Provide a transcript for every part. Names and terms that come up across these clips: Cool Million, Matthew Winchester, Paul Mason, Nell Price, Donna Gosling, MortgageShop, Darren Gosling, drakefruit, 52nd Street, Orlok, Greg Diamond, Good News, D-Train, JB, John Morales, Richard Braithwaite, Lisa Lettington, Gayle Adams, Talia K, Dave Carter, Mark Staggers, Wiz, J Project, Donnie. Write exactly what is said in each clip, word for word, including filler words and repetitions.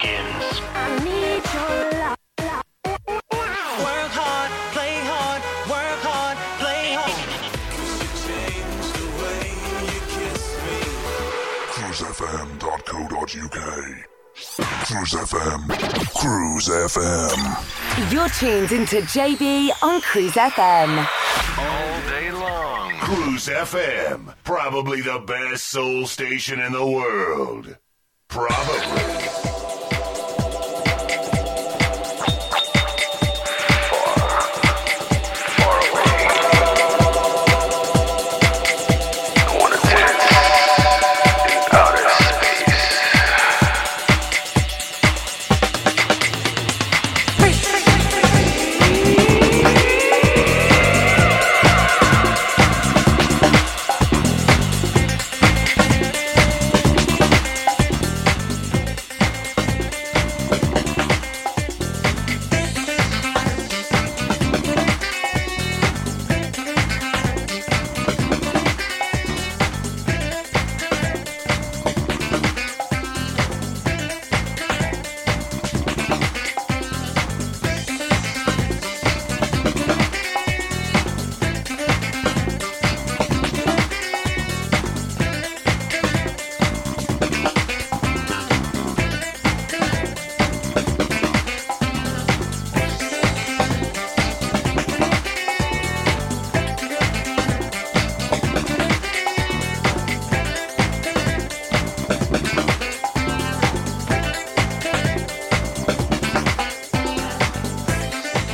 begins. I need your love. Work hard, play hard, work hard, play hard. Cause you changed the way you kissed me. cruise f m dot co dot u k Cruise F M. Cruise F M. You're tuned into J B on Cruise F M. All day long. Cruise F M. Probably the best soul station in the world. Probably.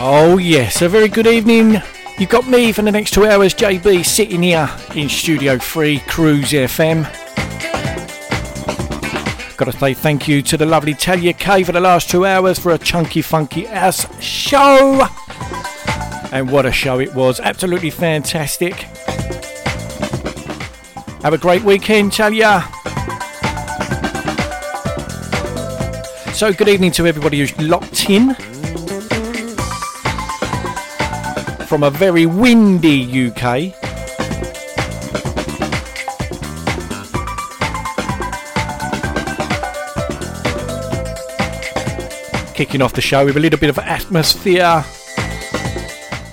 Oh yes, a very good evening. You've got me for the next two hours, J B, sitting here in Studio three, Cruise F M. Got to say thank you to the lovely Talia K for the last two hours for a chunky, funky ass show. And what a show it was, absolutely fantastic. Have a great weekend, Talia. So good evening to everybody who's locked in. From a very windy U K. Kicking off the show with a little bit of atmosphere.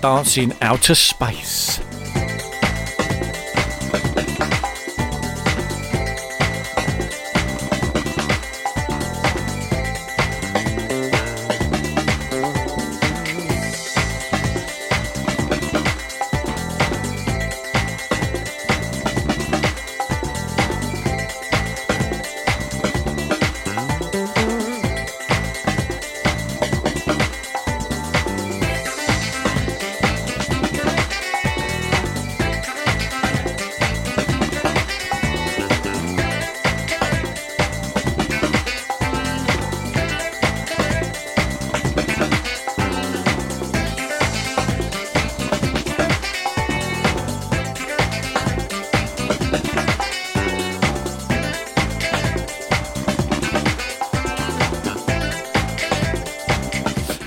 Dancing Outer Space.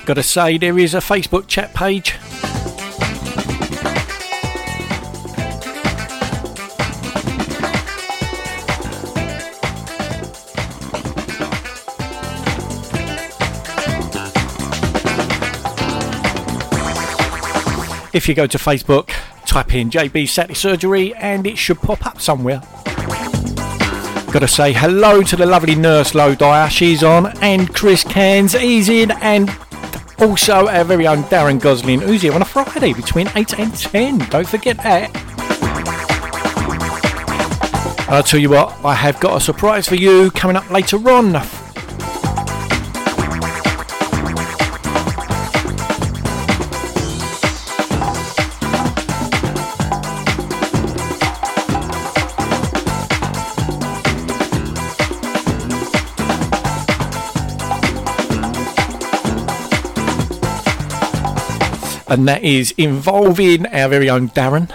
Got to say, there is a Facebook chat page. If you go to Facebook, type in J B Saturday Surgery and it should pop up somewhere. Gotta say hello to the lovely nurse Low Dyer, she's on, and Chris Cairns, he's in, and also our very own Darren Gosling, who's here on a Friday between eight and ten. Don't forget that. And I'll tell you what, I have got a surprise for you coming up later on. And that is involving our very own Darren.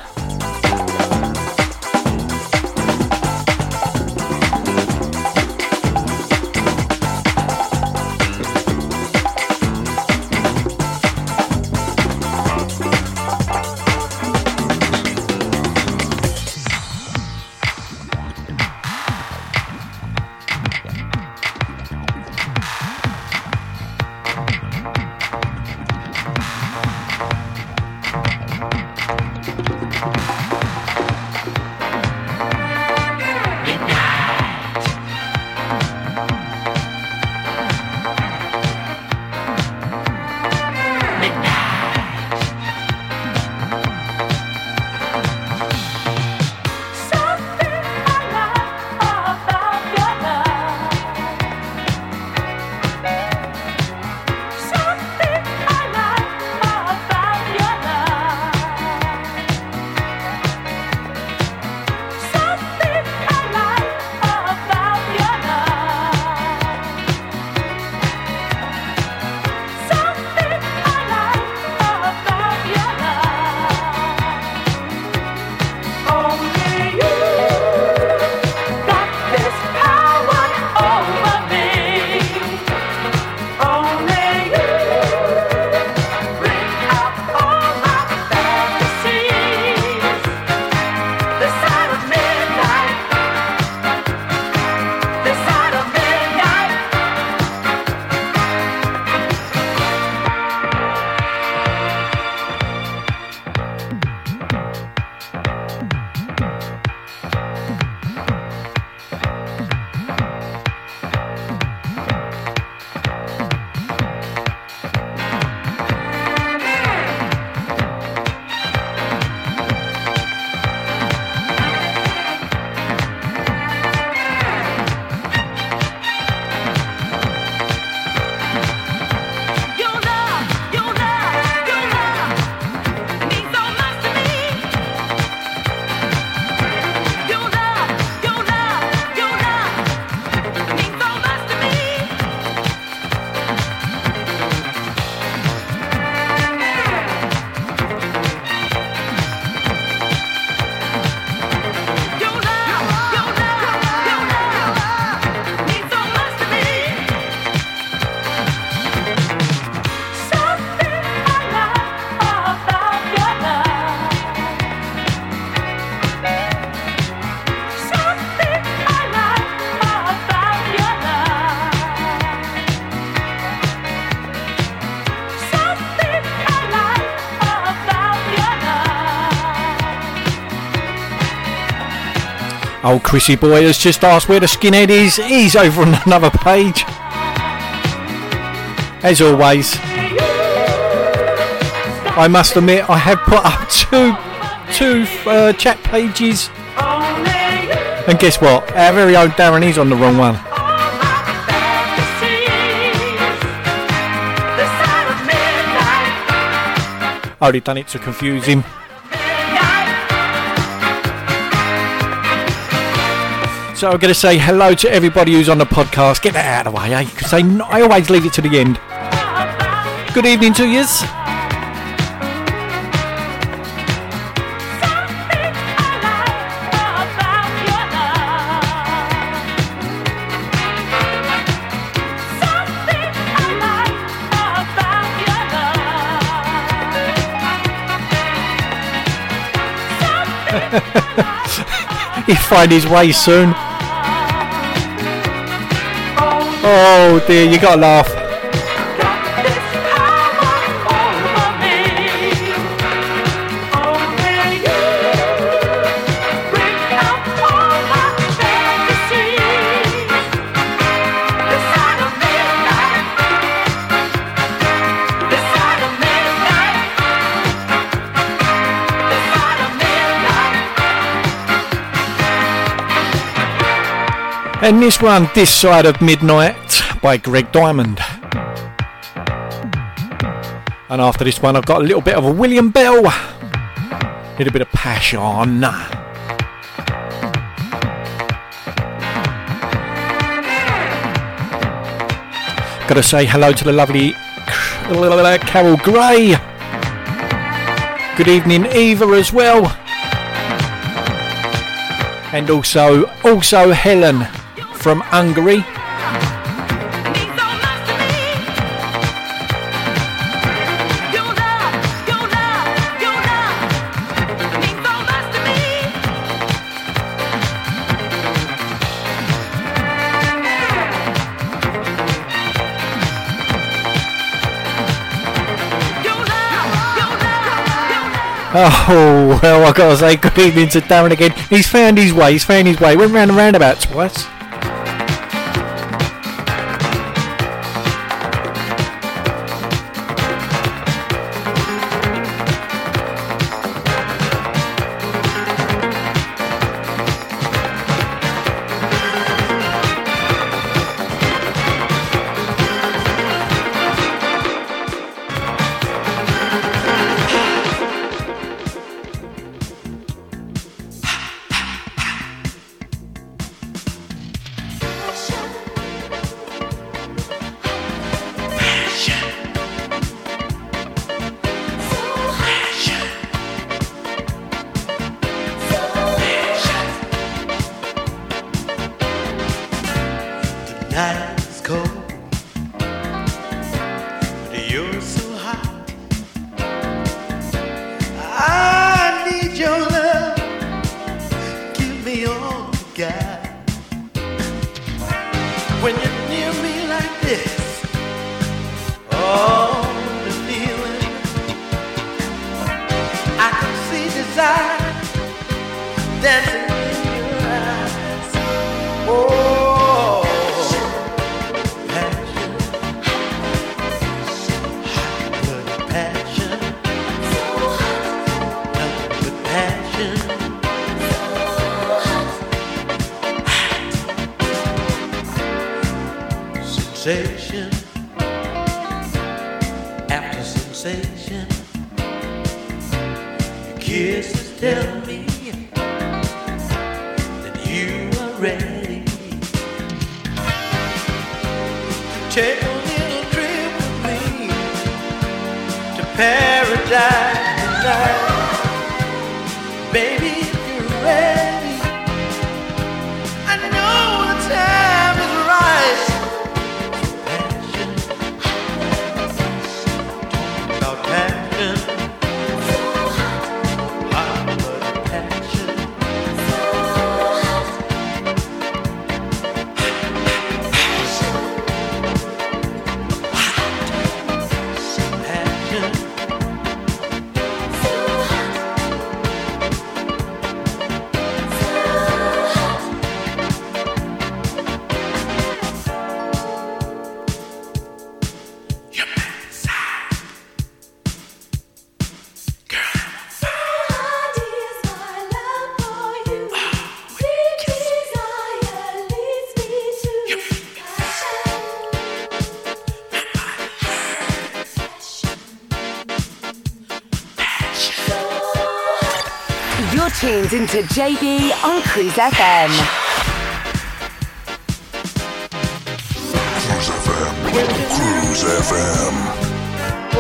Old Chrissy boy has just asked where the skinhead is. He's over on another page. As always, I must admit I have put up two two uh, chat pages, and guess what? Our very own Darren is on the wrong one. I only done it to confuse him. So I'm going to say hello to everybody who's on the podcast. Get that out of the way, eh? Because I always leave it to the end. Good evening to yous. He'll find his way soon. Oh dear, you gotta laugh. And this one, This Side of Midnight by Greg Diamond. And after this one, I've got a little bit of a William Bell. A little bit of passion. Gotta say hello to the lovely Carol Gray. Good evening, Eva, as well. And also, also Helen from Hungary. Oh, well, I've got to say good evening to Darren again. He's found his way, he's found his way. Went round and round about twice. tuned into J B on Cruise F M. Cruise F M. Cruise F M. Oh,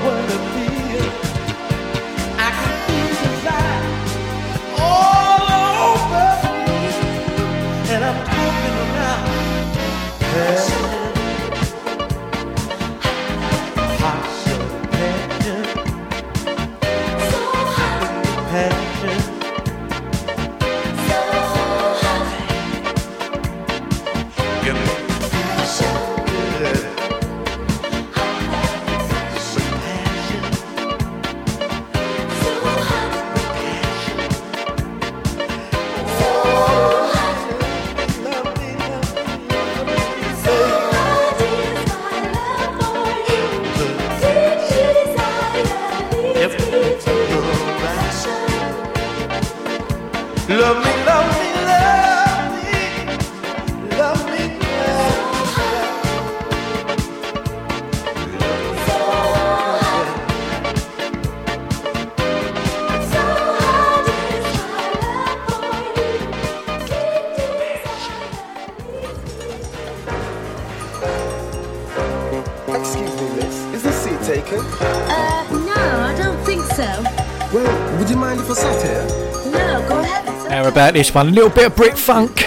what a feeling. I can feel the light all over me. And I'm talking about passion. Passion, passion. So hot. Passion. About this one, a little bit of Brit Funk,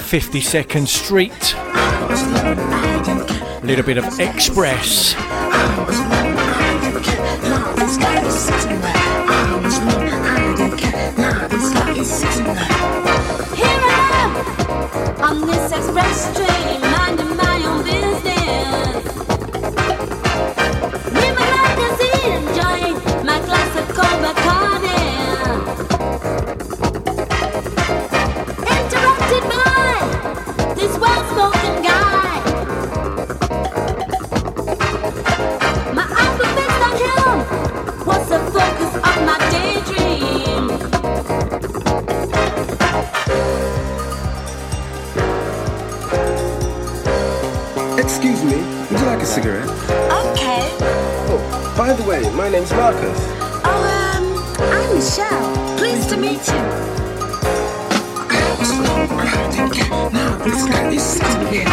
fifty-second Street, a little bit of Express. Here I am on this express train, minding my own business, with my magazine, enjoying my glass of cold Bacardi. Cigarette. Okay. Oh, by the way, my name's Marcus. Oh, um, I'm Michelle. Pleased to meet you. I was low, I didn't care. Now this guy is sitting here. I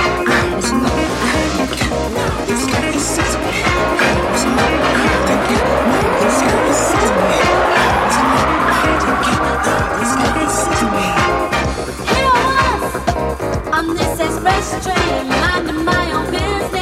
was low, I didn't care. Now this guy is sitting here. I was low, I didn't care. Now this guy is sitting here. I was low, I didn't care. Now this guy is sitting here. Here I was on this express train, minding my own business.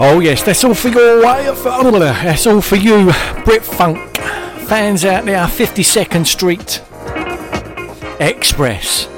Oh yes, that's all for your way. That's all for you, Brit Funk fans out there. fifty-second Street Express.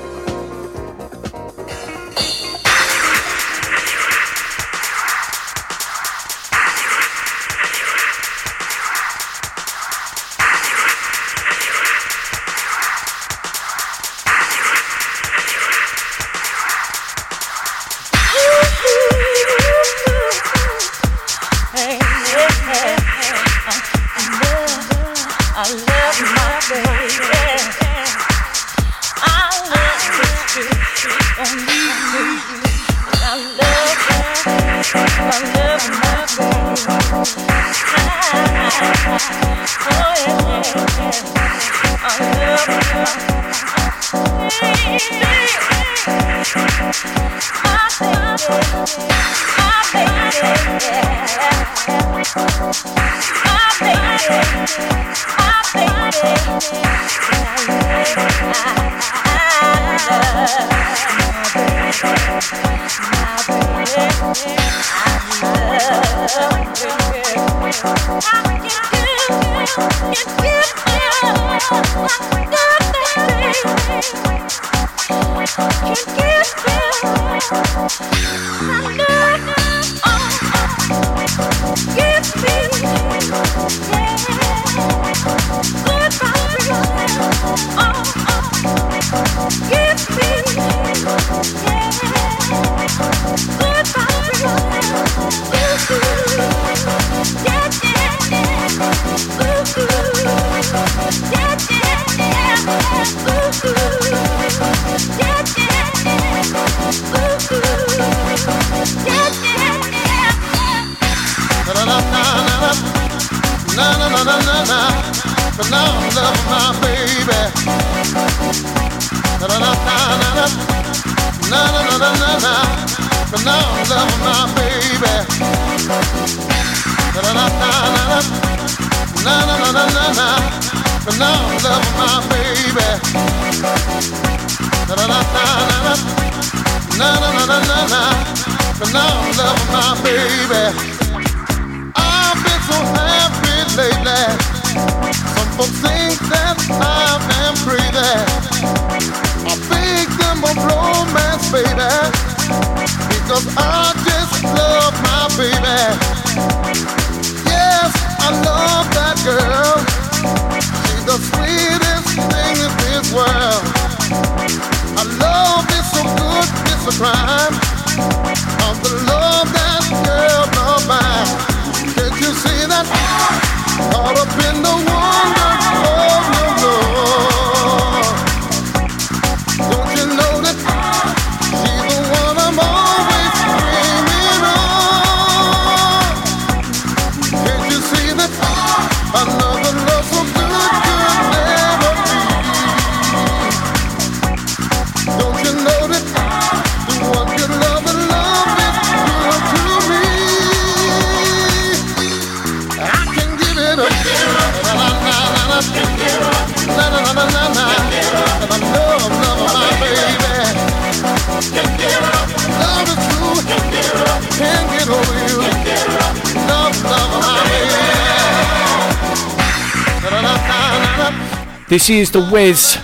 This is the Wiz,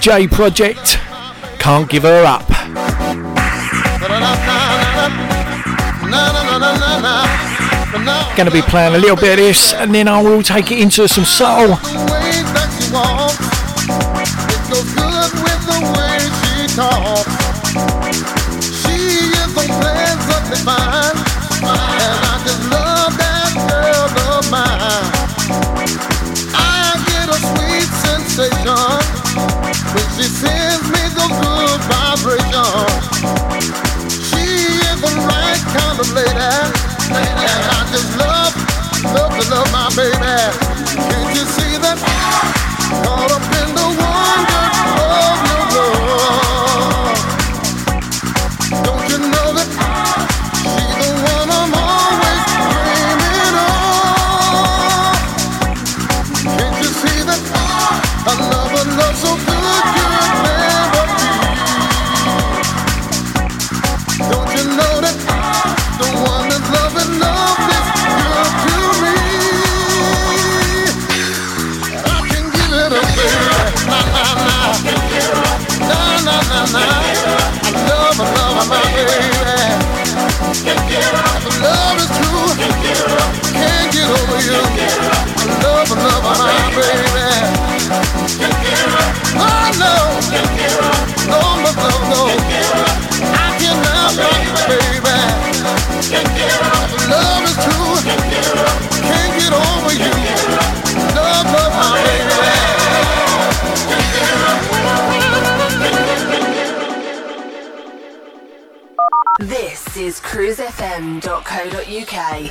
J Project, Can't Give Her Up. Gonna be playing a little bit of this and then I will take it into some soul. She sends me the good vibration. She is the right kind of lady, and I just love, love to love my baby. Can't you see that? Caught up in the wonder of your love. Don't you know that she's the one I'm always dreaming of? Can't you see that? I love her love so good. Love it. get over you. I love, I love, my baby. Oh no, no, no, no, no. I cannot love you, baby. Love is true. Can't get over you. Love, love, my baby. This is cruise f m dot co dot u k.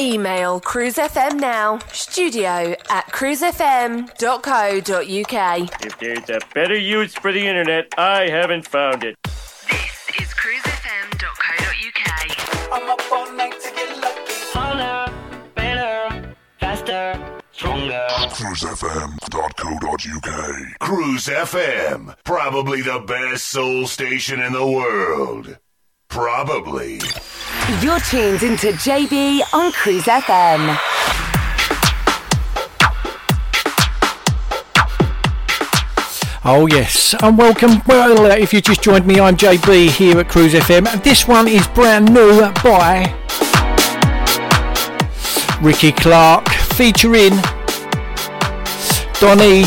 Email CruiseFM now, studio at cruise f m dot co dot u k. If there's a better use for the internet, I haven't found it. This is cruise f m dot co dot u k. I'm up all night to get lucky. Harder, better, faster, stronger. cruise f m dot co dot u k. Cruise F M, probably the best soul station in the world. Probably. You're tuned into J B on Cruise F M. Oh yes, and welcome. Well, if you just joined me, I'm J B here at Cruise F M, and this one is brand new by Ricky Clark, featuring Donnie.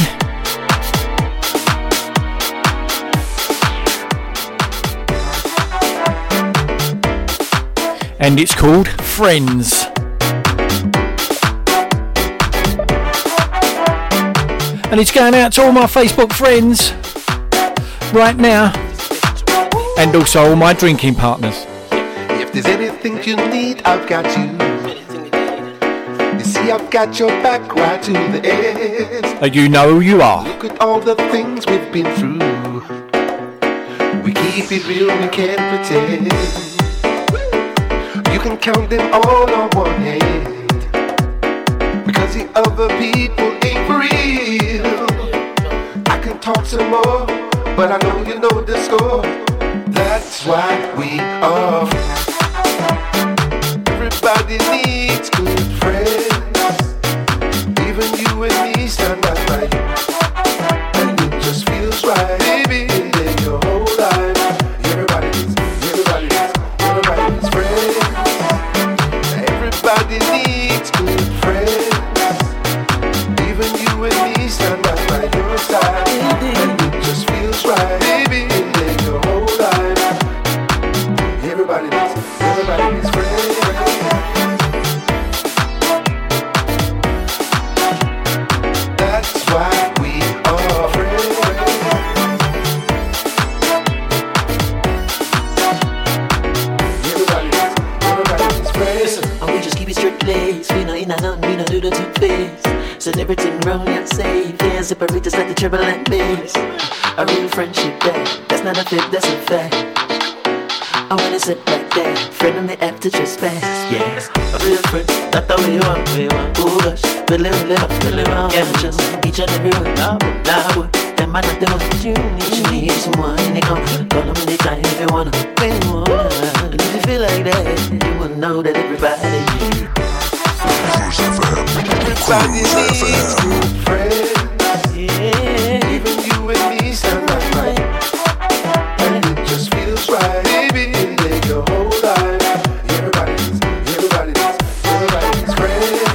And it's called Friends. And it's going out to all my Facebook friends right now. And also all my drinking partners. If there's anything you need, I've got you. You see, I've got your back right to the end. You know who you are. Look at all the things we've been through. We keep it real, we can't pretend. You can count them all on one hand, because the other people ain't real. I can talk some more, but I know you know the score. That's why we are friends. Everybody needs good friends. Even you and me stand out right. And it just feels right. Baby, been there your whole life. Everybody needs, everybody needs, everybody needs friends. Everybody needs good friends. Even you and me stand right by your side. And it just feels right. Baby, in there your whole life. Everybody needs, everybody needs friends. That's why we are friends. Everybody needs, everybody needs friends. Place. We know in and out, we know do the two-face. Said everything wrong and safe. Yeah, separate us like the treble and bass. A real friendship that, that's not a fib, that's a fact. I wanna sit like that, friend on the app to just pass. Yes, a real friend, that's the way you want, way you want. Oh gosh, we live, we live, we live on. Yeah, just each and every one. Now, now, that might not the one you need. You need someone in the comfort, call them anytime if you wanna. When you wanna, if you feel like that, you will know that everybody needs. Everybody needs good friends. Yeah. Even you and me stand right, right. And it just feels right. Baby, in there your whole life. Everybody needs, everybody needs, everybody needs friends.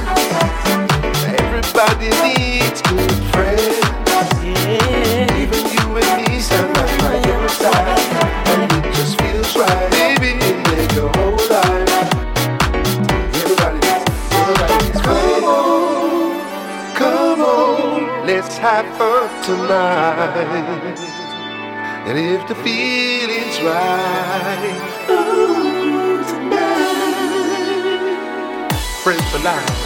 Everybody needs good friends. Yeah. Even you and me stand right, right. Every side. tonight, and if the feeling's right, oh, tonight, friends for life.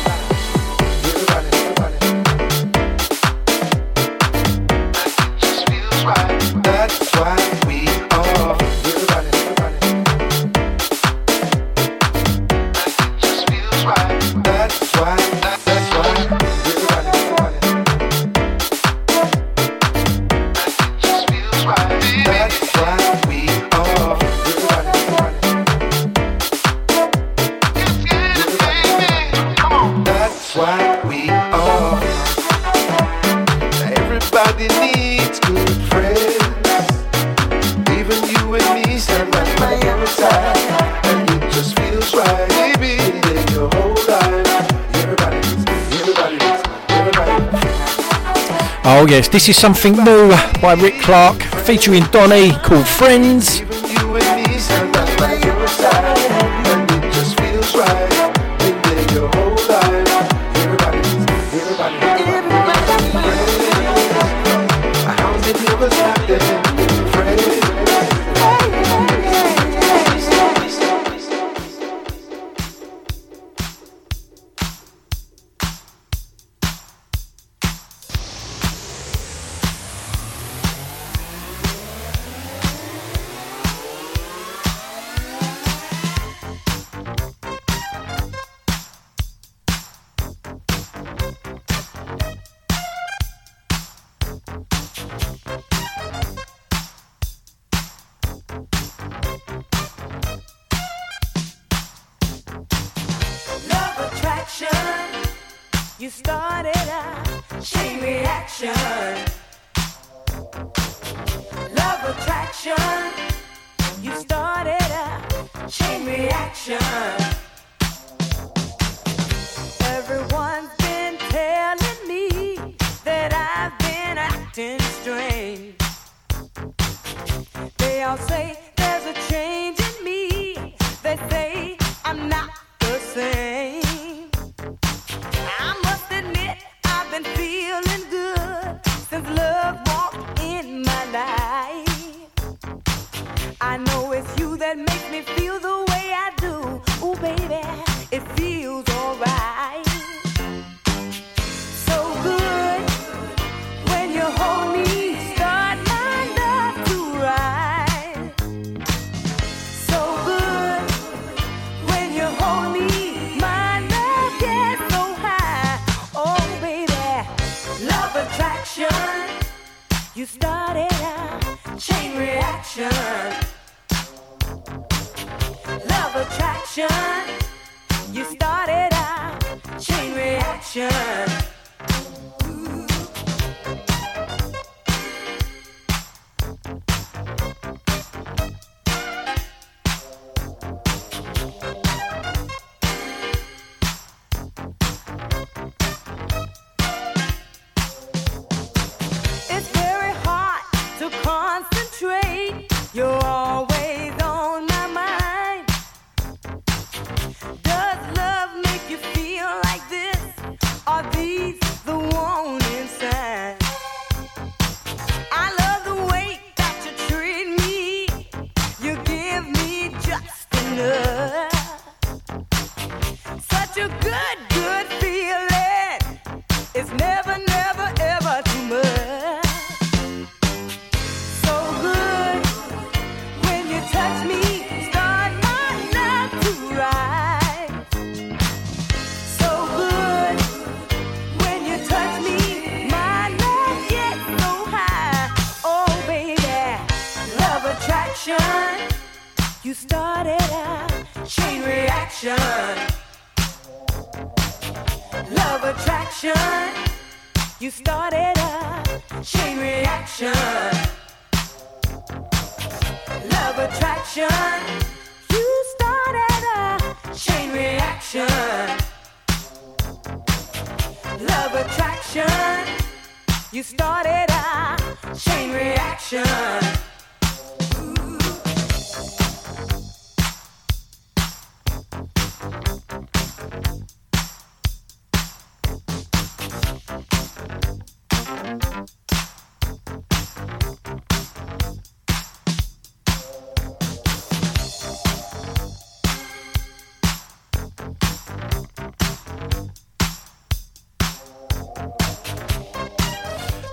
Oh yes, this is something new by Rick Clarke featuring Donnie called Friends.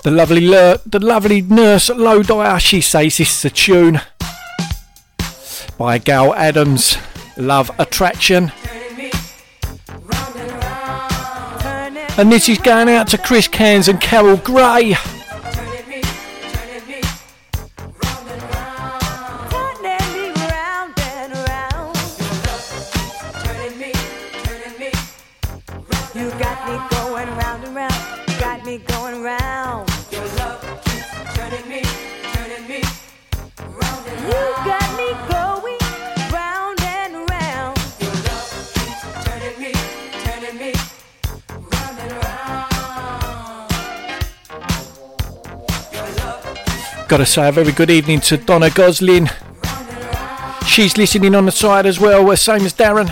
The lovely lur- the lovely nurse Low Dyer, she says this is a tune by Gayle Adams, Love Attraction. And this is going out to Chris Cairns and Carol Gray. Got to say a very good evening to Donna Gosling. She's listening on the side as well, same as Darren.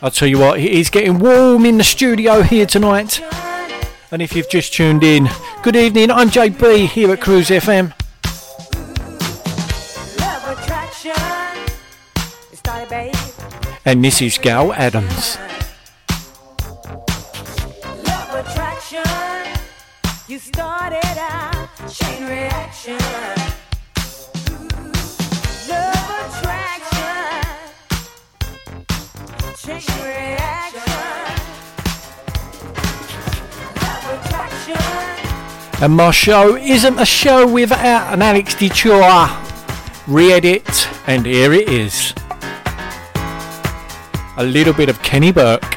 I'll tell you what, it is getting warm in the studio here tonight. And if you've just tuned in, good evening, I'm J B here at Cruise F M. And this is Gayle Adams. You started a chain reaction. Love attraction. Chain reaction. Love attraction. And my show isn't a show without an Alex Detour re-edit, and here it is. A little bit of Kenny Burke.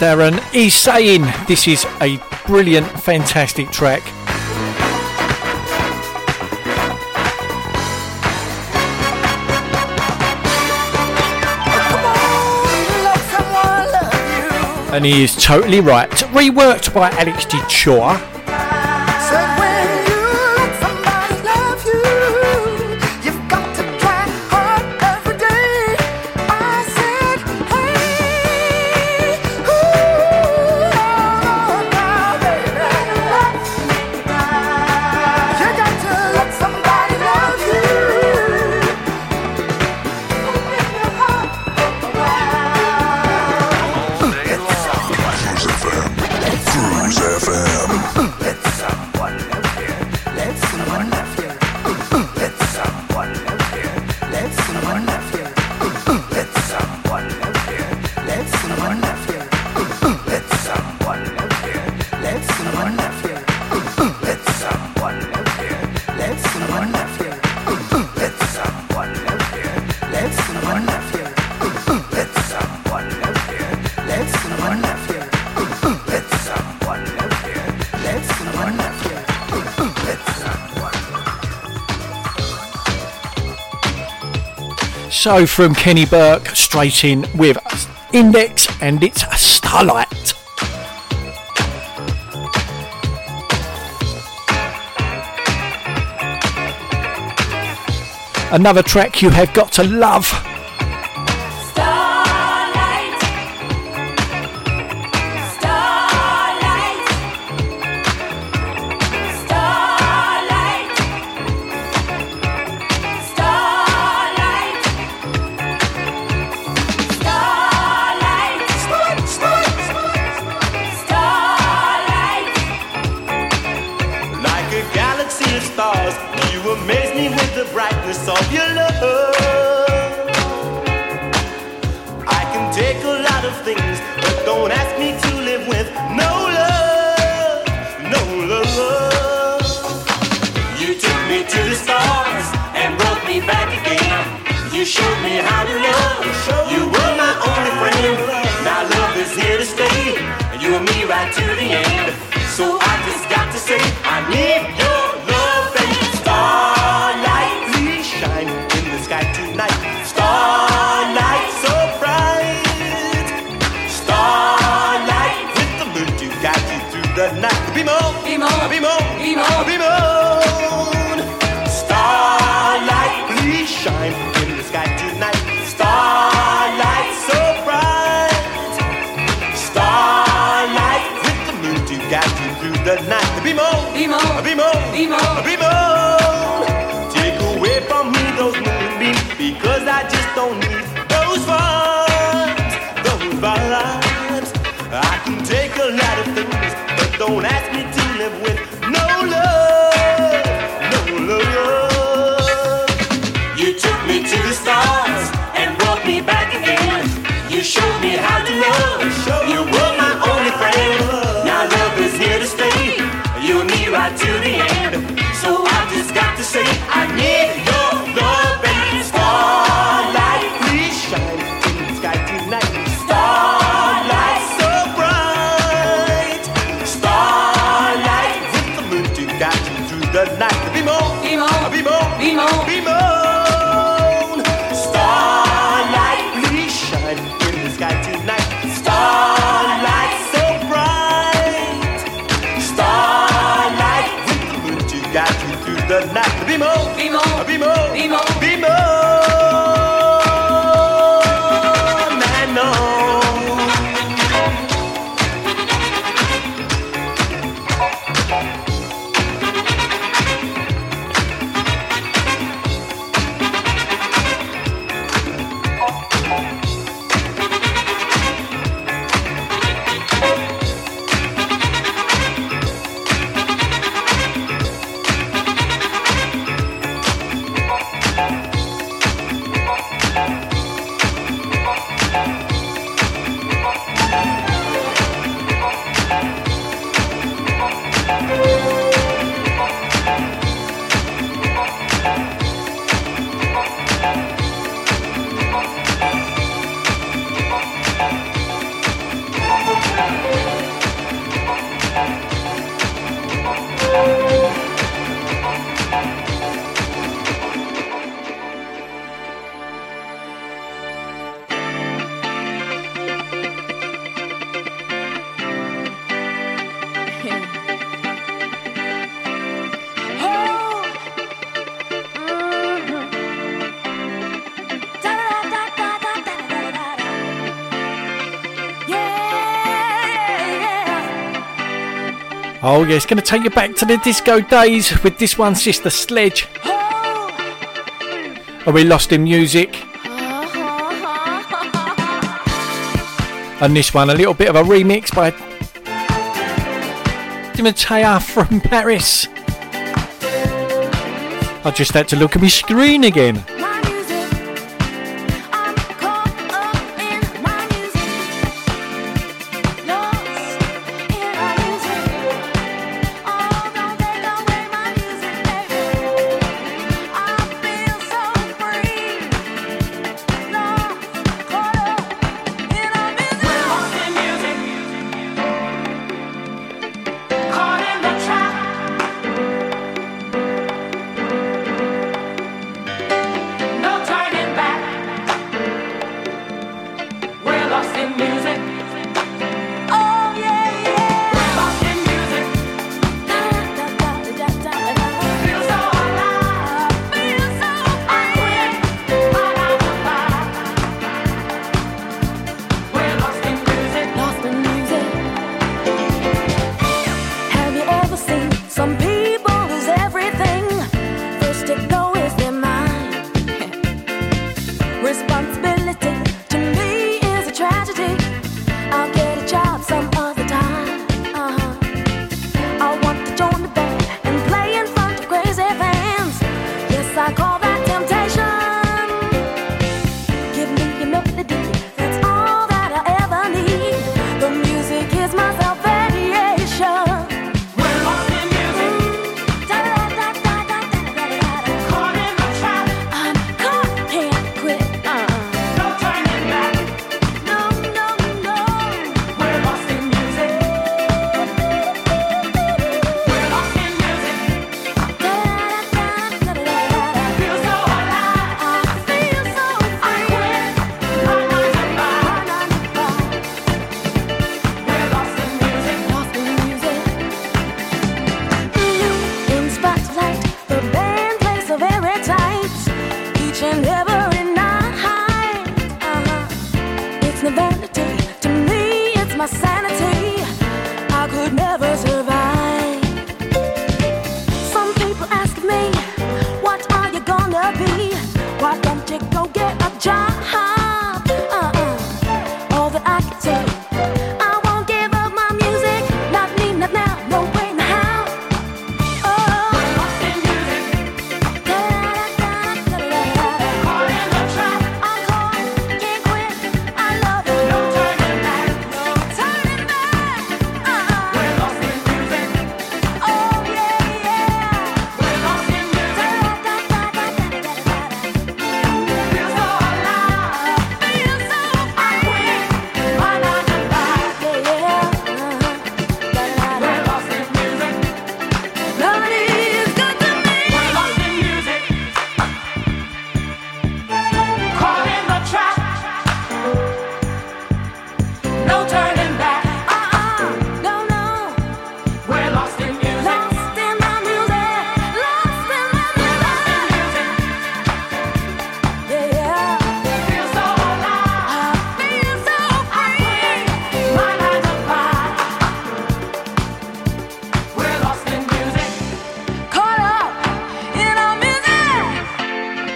Darren is saying this is a brilliant, fantastic track. And he is totally right. Reworked by Alex Detour. So from Kenny Burke, straight in with Index, and it's Starlight. Another track you have got to love. Starlight. Starlight. Starlight. Starlight. Starlight. Starlight. Starlight. Like a galaxy of stars, you amaze me with the brightness of your love. I can take a lot of things, but don't ask me to live with no love, no love. You took me to the stars and brought me back again. You showed me how to love. You were my only friend. Now love is here to stay, and you and me right to the end. So I just got to say, I need your love. Starlight, we shine in the sky tonight. Starlight, so bright. Starlight, with the moon you got you through the night. Beam on, beam on, beam on, beam on, beam on. Starlight, we shine in the sky tonight. Starlight, so bright. Starlight, with the moon you got you through the night. Beam on, beam on, beam on, beam on, beam on. Because I just don't need those vibes, those vibes. I can take a lot of things, but don't ask me to live with no love, no love. You took me to the stars and brought me back again. You showed me how to love. You were my only friend. Now love is here to stay. You and me right to the end. So I just got to say, I need your love. Starlight, we shine in the sky tonight. Starlight, so bright. Starlight, with the moon to guide you through the night. Beam on, beam on, beam on, beam on, beam on. Starlight, we shine in the sky tonight. Starlight, so bright. Starlight, with the moon to guide you through the night. Beam on, beam on, beam on, beam on, beam on. Oh yeah, it's going to take you back to the disco days with this one, Sister Sledge. Are we lost in music? And this one, a little bit of a remix by Dimitar from Paris. I just had to look at my screen again.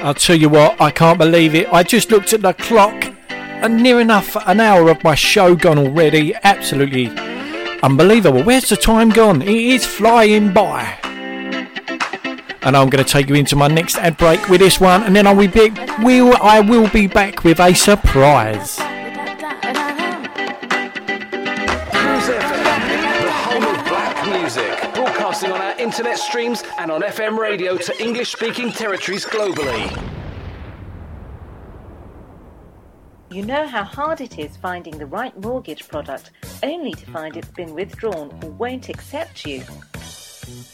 I'll tell you what, I can't believe it. I just looked at the clock and near enough an hour of my show gone already. Absolutely unbelievable. Where's the time gone? It is flying by. And I'm going to take you into my next ad break with this one, and then I'll be back. Will I will be back with a surprise. On our internet streams and on F M radio to English-speaking territories globally. You know how hard it is finding the right mortgage product, only to find it's been withdrawn or won't accept you?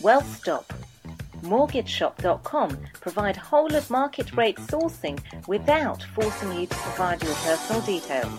Well, stop. Mortgage Shop dot com provide whole-of-market rate sourcing without forcing you to provide your personal details.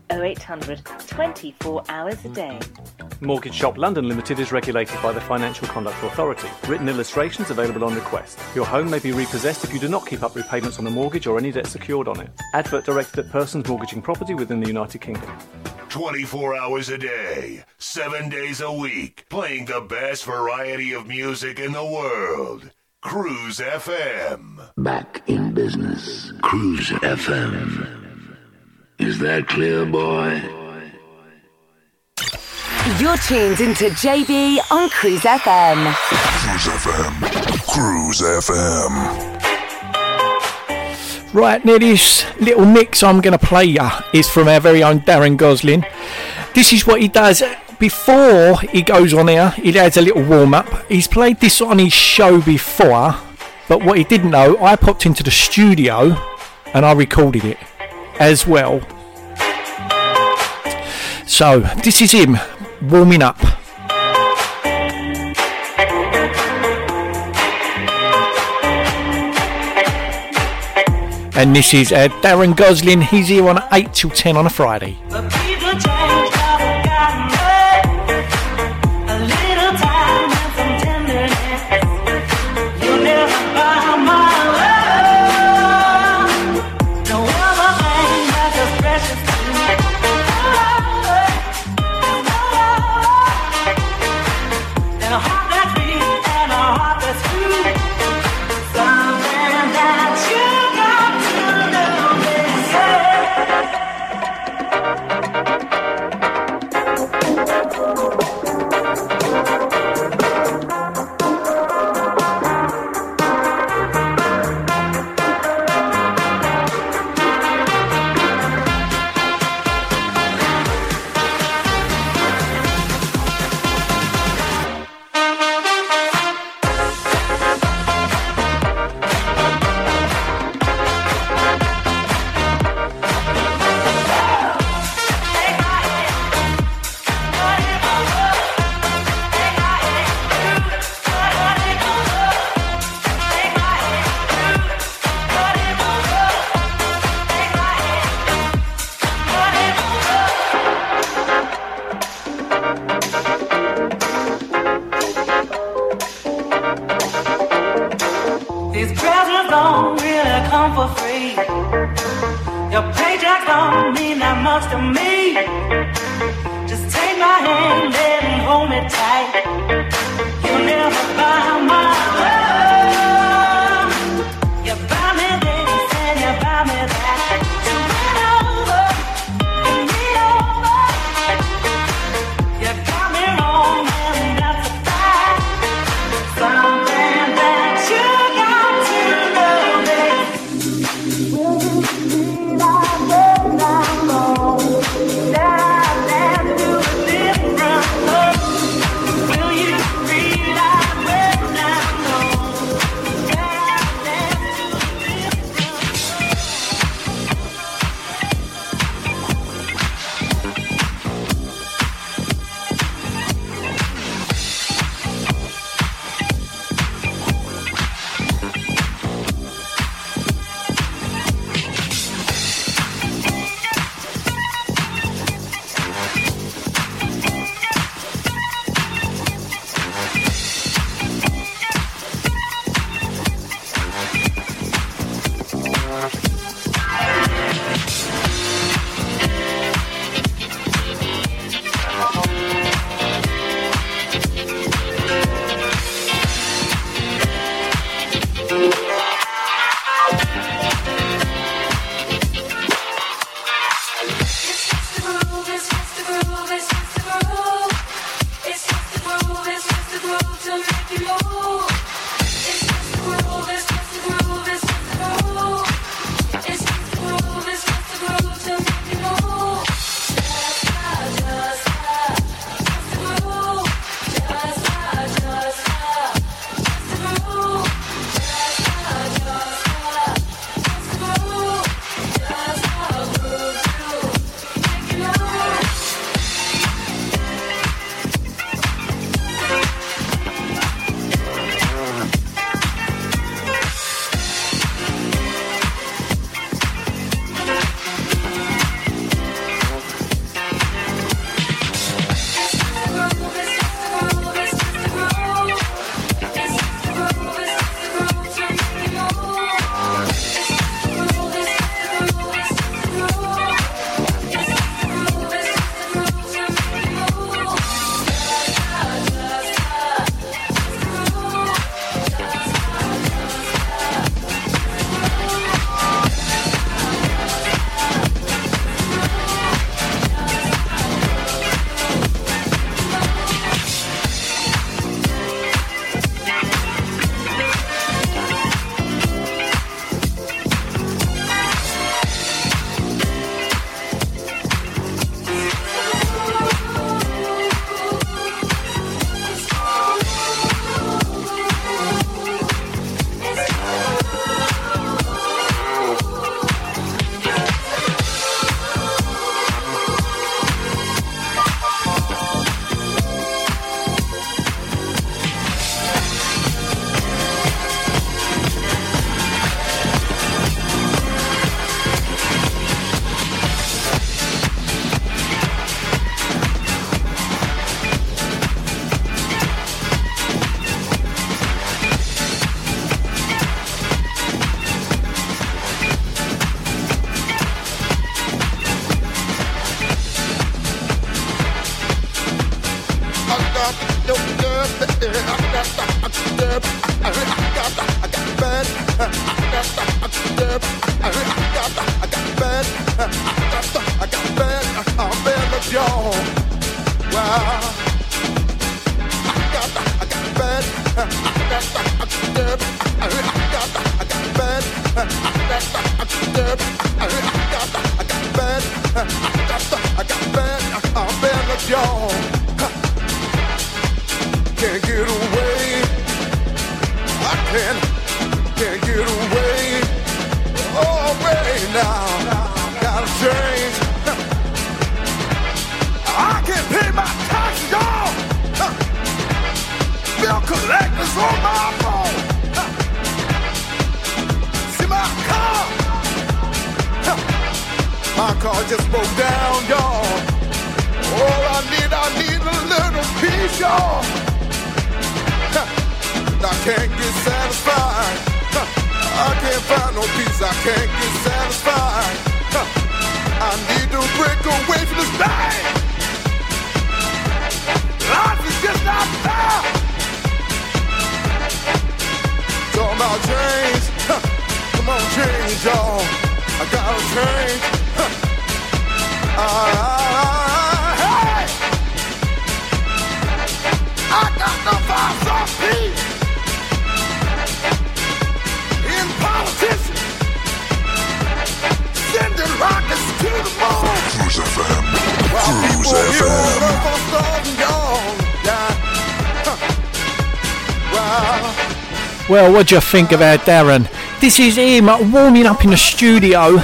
oh eight hundred twenty-four hours a day. Mortgage Shop London Limited is regulated by the Financial Conduct Authority. Written illustrations available on request. Your home may be repossessed if you do not keep up repayments on the mortgage or any debt secured on it. Advert directed at persons mortgaging property within the United Kingdom. twenty-four hours a day, seven days a week, playing the best variety of music in the world. Cruise F M. Back in business. Cruise F M. Is that clear, boy? You're tuned into J B on Cruise F M. Cruise F M. Cruise F M. Right, now this little mix I'm going to play you is from our very own Darren Gosling. This is what he does before he goes on air. He adds a little warm-up. He's played this on his show before, but what he didn't know, I popped into the studio and I recorded it as well. So, this is him. Warming up. And this is uh, Darren Gosling. He's here on eight till ten on a Friday. Will you Well, what do you think about Darren? This is him warming up in the studio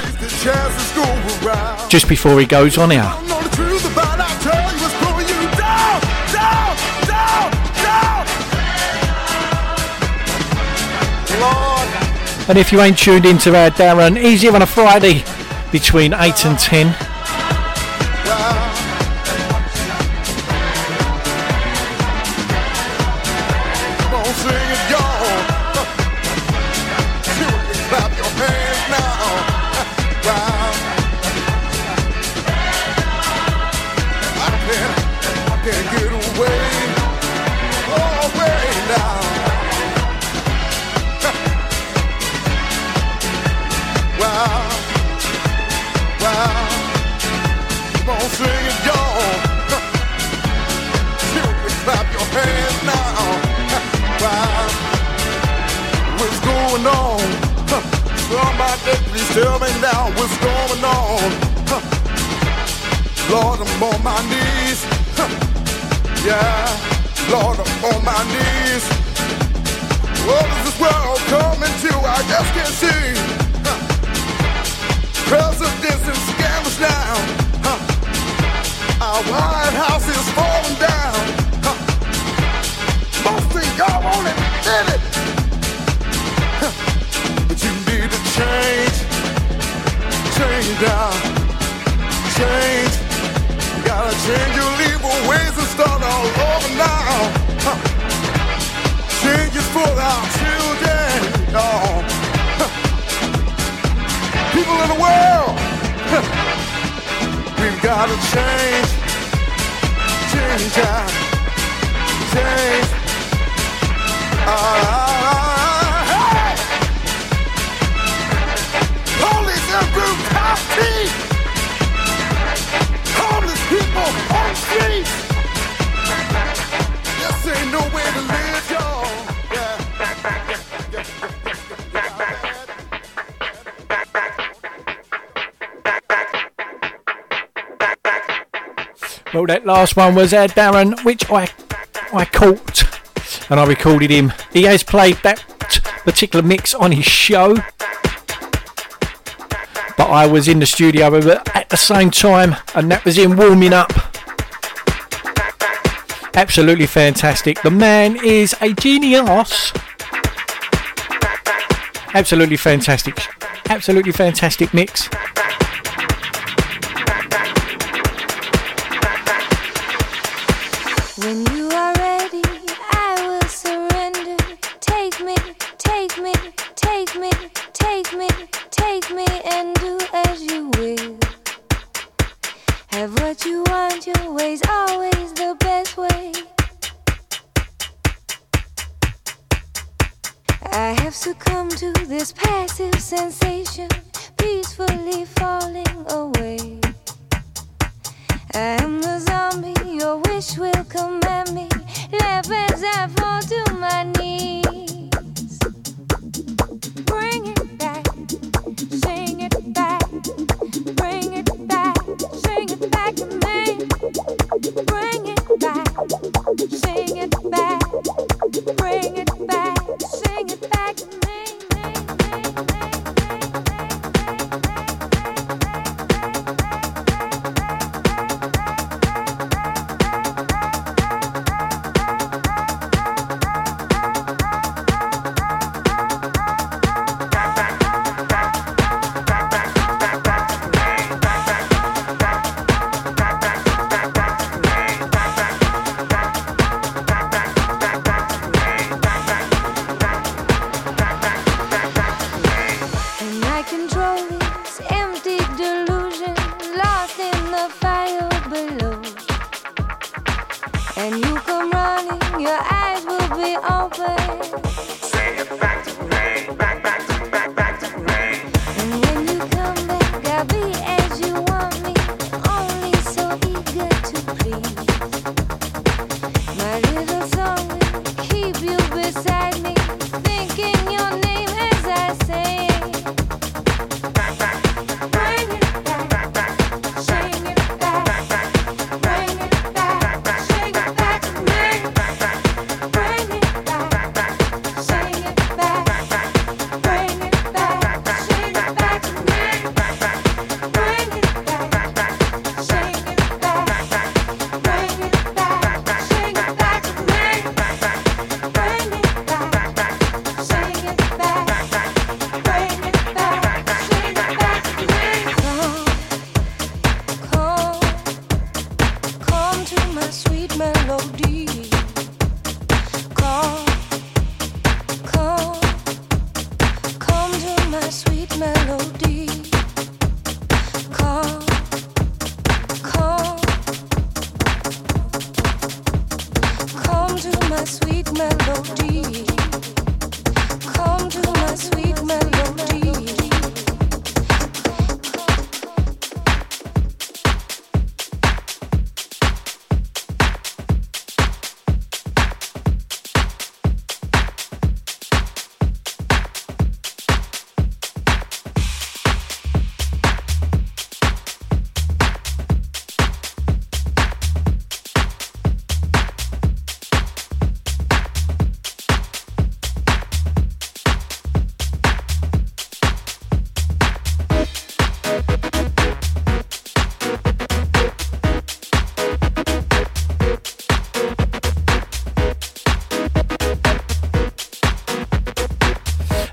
just before he goes on air. And if you ain't tuned into our Darren, he's here on a Friday between eight and ten. Wow, wow. find out what's going on. Huh. Lord, I'm on my knees. Huh. Yeah, Lord, I'm on my knees. What is this world coming to? I just can't see. Huh. Presidents and scammers now. Huh. Our White House is falling down. Huh. Most of y'all want it, did it. Huh. But you need to change. Change now. Change. You gotta change your evil ways and start all over now. Huh. Change is for our children, y'all. Huh. People in the world. Huh. We've got to change, change out, change. Ah, hey! Police and brutality! Homeless people on streets! This ain't no way to live, y'all. Yeah. Well, that last one was uh, Darren, which I I caught and I recorded him. He has played that particular mix on his show, but I was in the studio at the same time, and that was him warming up. Absolutely fantastic. The man is a genius. Absolutely fantastic. Absolutely fantastic mix.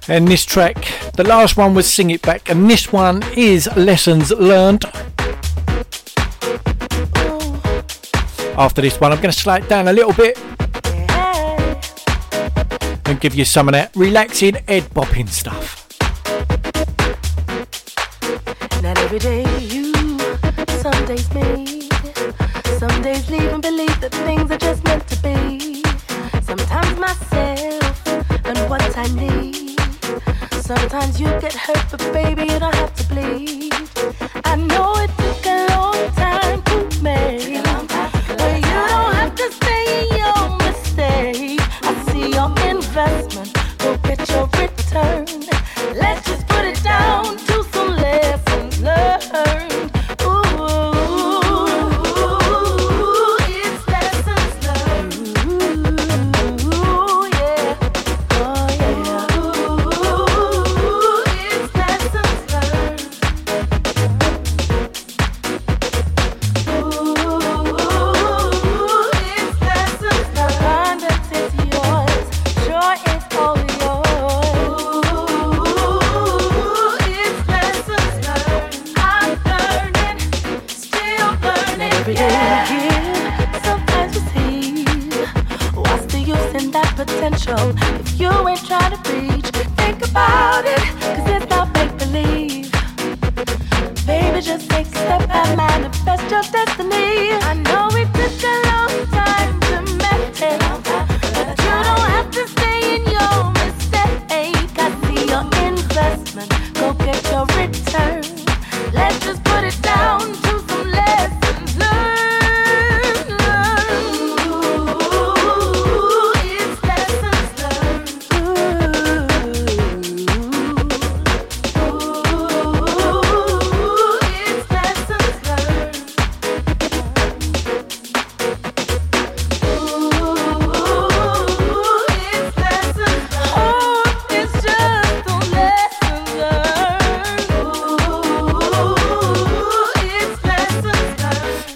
And this track, the last one was Sing It Back, and this one is Lessons Learned. After this one, I'm going to slide down a little bit and give you some of that relaxing, head-bopping stuff. Not every day you, some days me, some days leave and believe that things are just meant to be. Sometimes myself and what I need. Sometimes you get hurt, but baby, you don't have to bleed. I know it took a long time to make. Investment, go get your return. Let's just put it down to some lessons learned. Ooh, it's lessons learned. Ooh, yeah, oh yeah. Ooh, it's lessons learned. Ooh, it's lessons learned. Abundance is yours. Potential if you ain't trying to preach. Think about it, cause it's not make believe. Baby, just take a step and manifest your destiny. I know it took a long time to meditate, but you don't have to stay in your mistake. I see your investment, go get your return. Let's just put it down.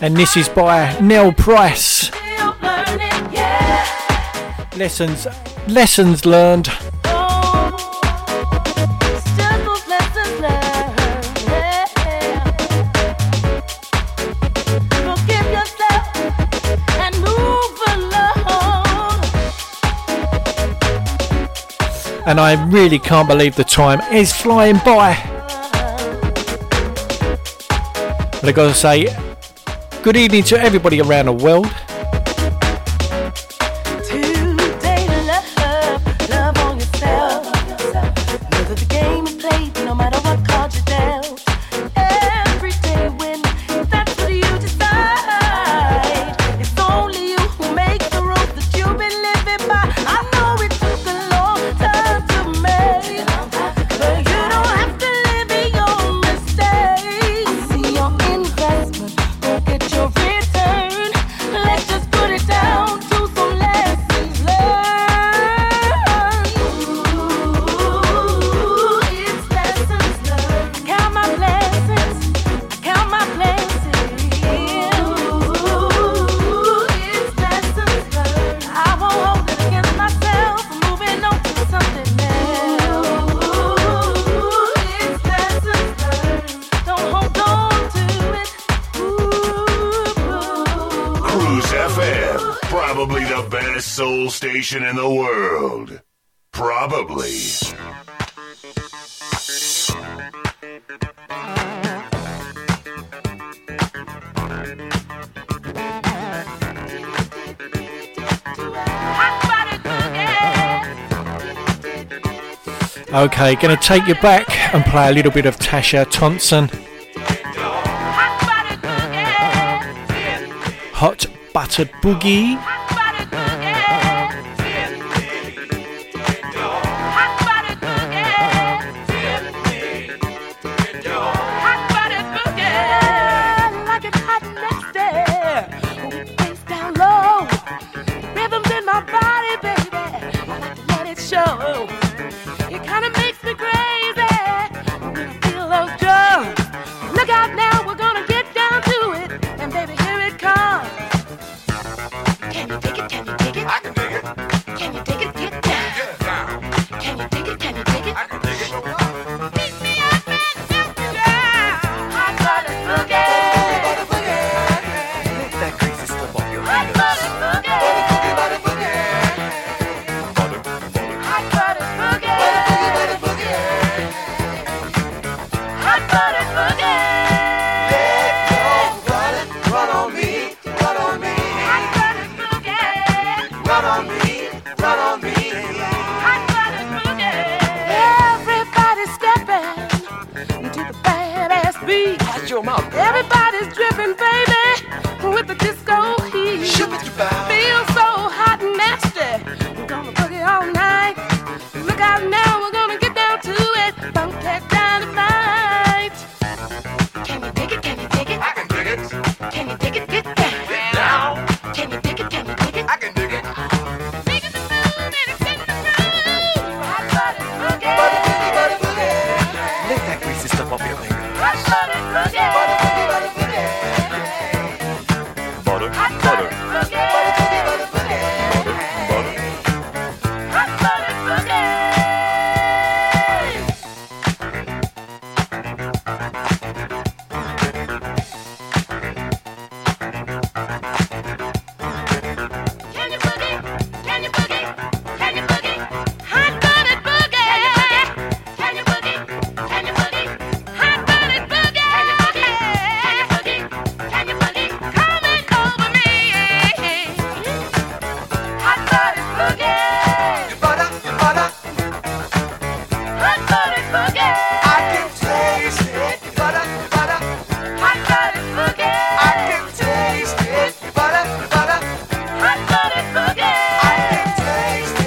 And this is by Nell Price. Learning, yeah. Lessons, lessons learned. And I really can't believe the time is flying by. But I gotta say, good evening to everybody around the world. In the world, probably. Okay, gonna take you back and play a little bit of Tasha Thompson. Hot Buttered Boogie. Now we're gonna get down to it, and baby, here it comes. Can you mama. Everybody's dripping, baby, with the disco heat. Ship it about. Feel so hot and nasty. We're gonna boogie all night. Look out now, we're gonna get down to it. Funk that dynamite. Can you dig it? Can you dig it? I can dig it. Can you dig it? Get down. Get down. Can you dig it? Can you dig it? I can dig it. Digging the moon and it's in the room. Hot buttered boogie. Buttered boogie, buttered boogie. Lift that greasy stuff up your leg. Hot buttered boogie. Buttered boogie, buttered boogie. Butter, hot butter. Boogie. Butter, boogie, butter, boogie. Butter, butter. Hot buttered boogie. Can you boogie? Can you boogie? Can you boogie? Hot buttered boogie. Can you boogie? Can you boogie? Hot buttered boogie. Can you boogie? Can you boogie? Can you boogie? Coming over me. Hot buttered boogie. Your butter, your butter. Hot buttered boogie. I can taste it. Your butter, your butter. Hot buttered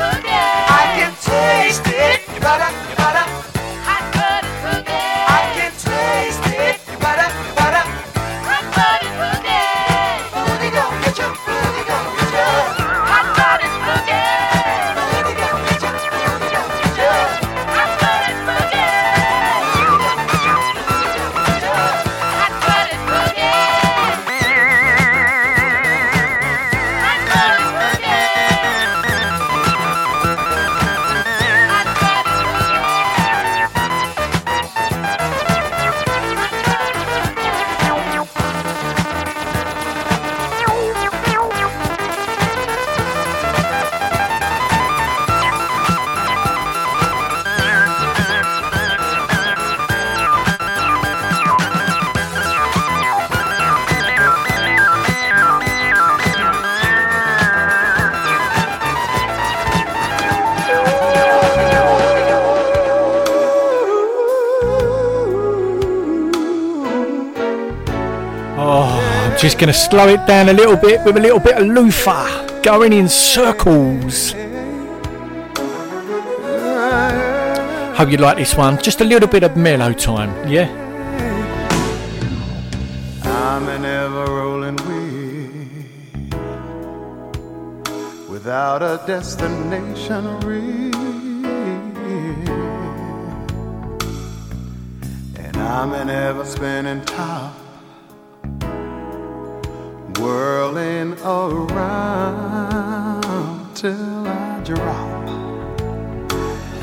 boogie. I can taste it. Your butter, your butter. Hot buttered I boogie. can taste it. Your butter, your butter. Hot buttered boogie. I can taste it. Your butter, your butter. Hot buttered boogie. Boogie go get ya. Boogie go get ya. Hot buttered boogie. Boogie go get ya. Boogie go get ya. Hot buttered boogie. Boogie go get ya. Boogie go get ya. Hot buttered boogie. Boogie go get ya. Boogie go get ya. Hot buttered boogie. Your butter, your butter. Hot buttered boogie. I can taste it. Your butter, your butter. Hot buttered boogie. I can taste it. Your butter, your butter. Hot buttered boogie. I can taste it. Your butter, your butter. Hot buttered boogie. Boogie go get ya. Boogie go get ya. Hot buttered boogie. Boogie go get ya. Boogie go get ya. Hot buttered boogie. Hot buttered boogie. Hot buttered boogie. Hot buttered Oh, I'm just going to slow it down a little bit with a little bit of loofah going in circles. Hope you like this one. Just a little bit of mellow time, yeah? I'm an ever rolling wheel without a destination real, and I'm an ever spinning top whirling around till I drop.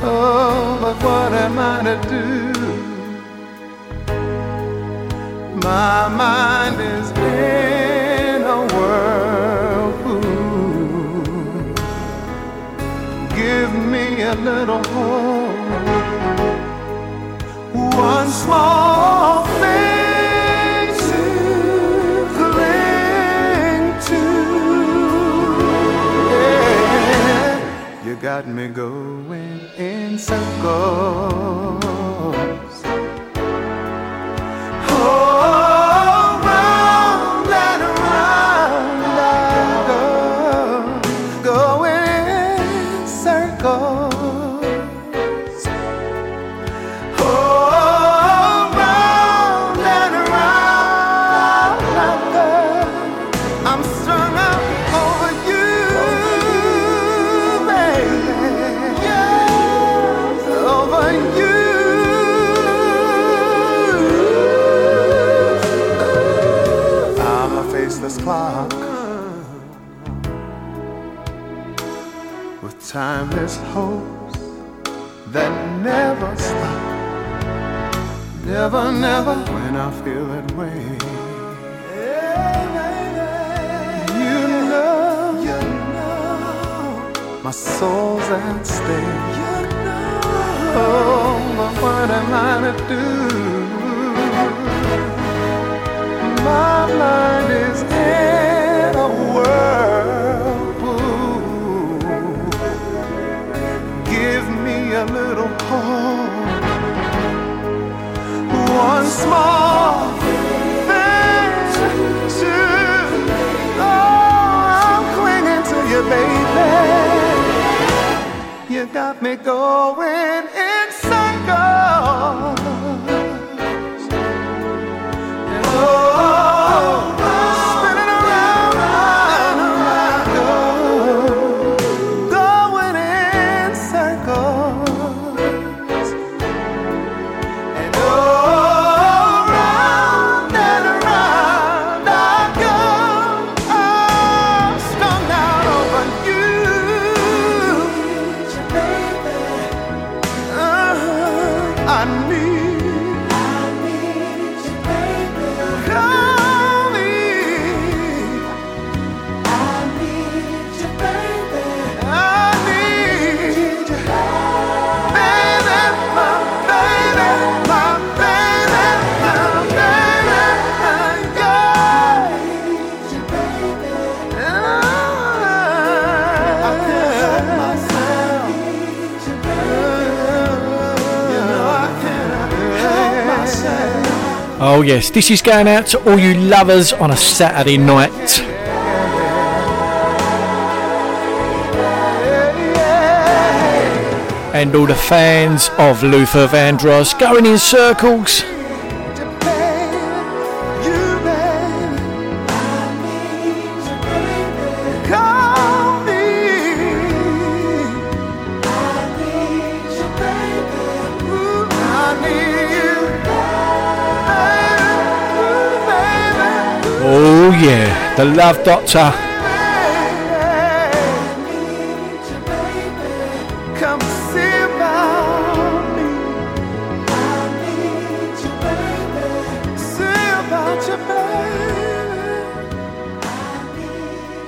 Oh, but what am I to do? My mind is in a whirlpool. Give me a little hope. One small thing to cling to. Yeah. You got me going in circles. Oh, round and round I go, going in circles. Oh, round and round I go. I'm strung out over you, baby. Yes, over you. I'm a faceless clock with timeless hopes that never stop. Never, never. When I feel that way, yeah, you know, you know, my soul's at stake. You know, oh, but what am I to do? My mind is in a whirlpool. Give me a little hope. One small thing to, oh, I'm clinging to you, baby. You got me going in circles. And oh, spinning around, round, round, go, going in circles. And oh, oh yes, this is going out to all you lovers on a Saturday night. And all the fans of Luther Vandross going in circles. Yeah, the Love Doctor. Come see about me. I need you, baby. See about you, baby. I need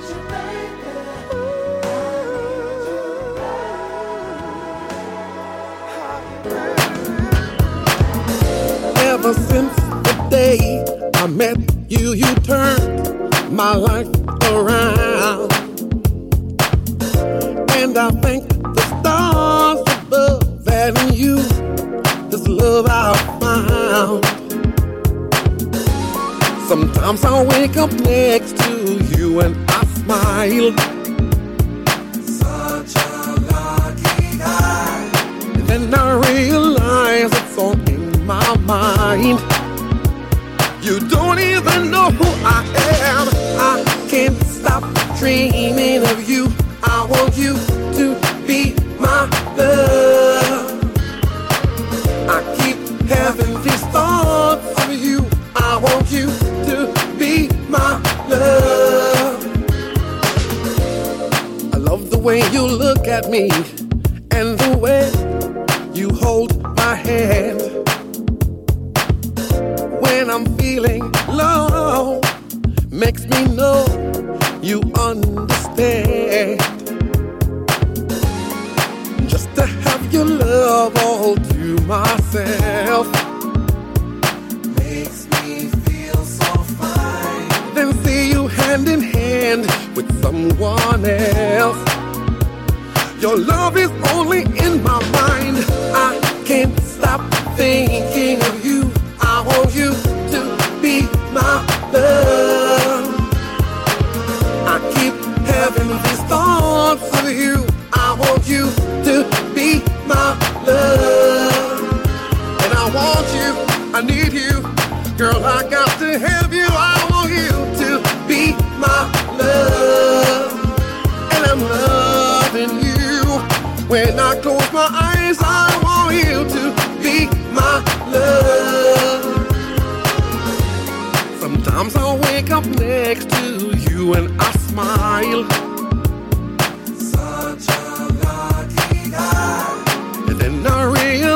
you, baby. Ever since the day I met you, you turned my life around, and I thank the stars above that in you this love I found. Sometimes I wake up next to you and I smile. Such a lucky guy. And then I realize it's all in my mind. You don't even know who I am. I can't stop dreaming of you. I want you to be my love. I keep having these thoughts of you. I want you to be my love. I love the way you look at me and the way you hold my hand. I'm feeling low, makes me know you understand. Just to have your love all to myself makes me feel so fine. Then see you hand in hand with someone else. Your love is only in my mind. I can't stop thinking of you. I want you to be my love. I keep having these thoughts of you. I want you to be my love. And I want you, I need you. Girl, I got to have you. I want you to be my love. And I'm loving you. When I close my eyes, I want you to be my love. Sometimes I wake up next to you and I smile. Such a lucky guy. And then I realize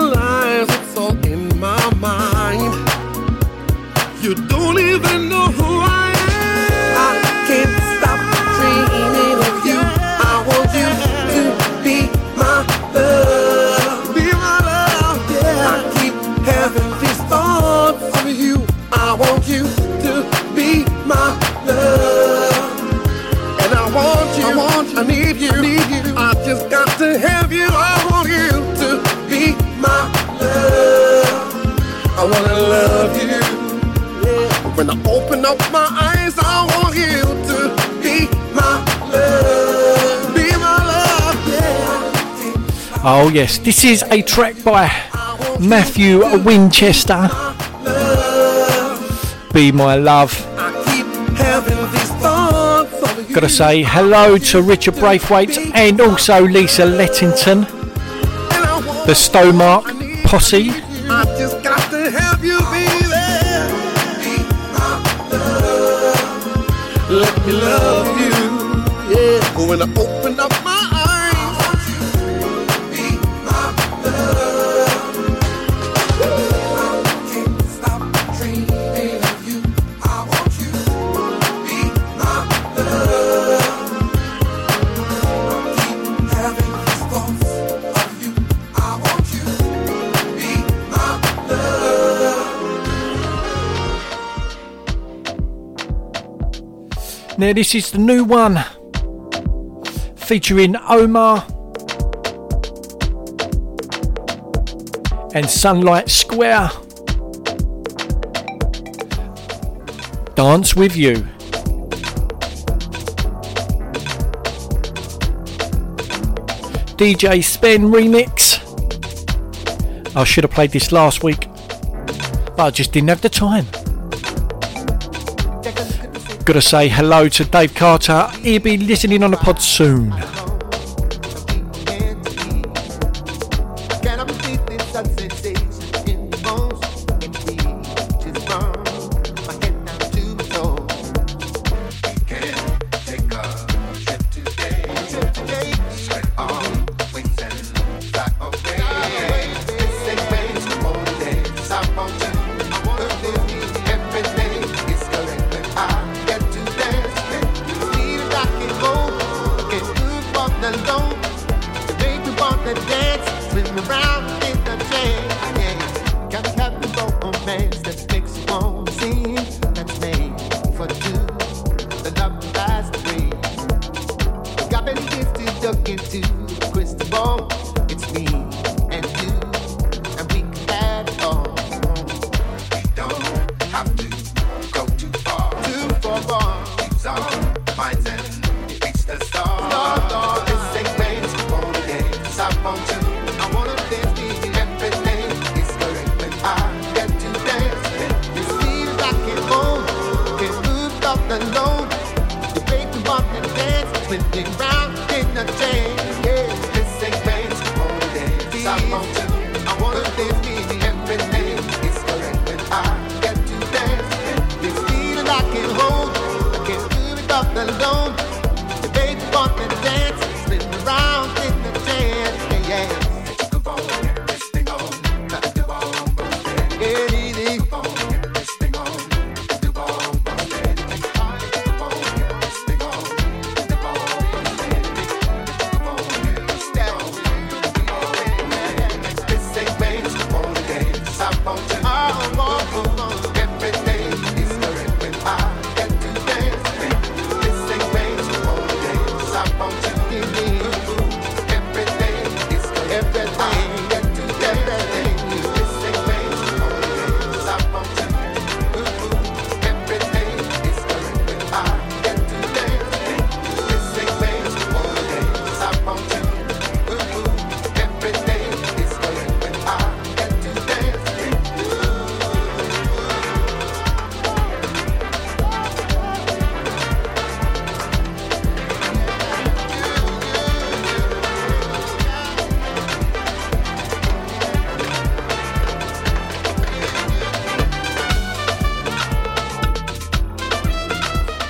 wanna love you. When I open up my eyes, I want you to be my love. Be my love, yeah. Oh yes, this is a track by Matthew Winchester. Be my love. Gotta say hello to Richard Braithwaite and also Lisa Lettington, the Stowmark posse. I just got to help you be there. Be my love. Let me love you. Yeah. When I open up my eyes, be my love. I can't stop dreaming of you. I want you. Be my love. I keep having these thoughts of you. I want you. Now this is the new one featuring Omar and Sunlight Square. Dance with you. D J Spen remix. I should have played this last week, but I just didn't have the time. Gotta say hello to Dave Carter. He'll be listening on the pod soon.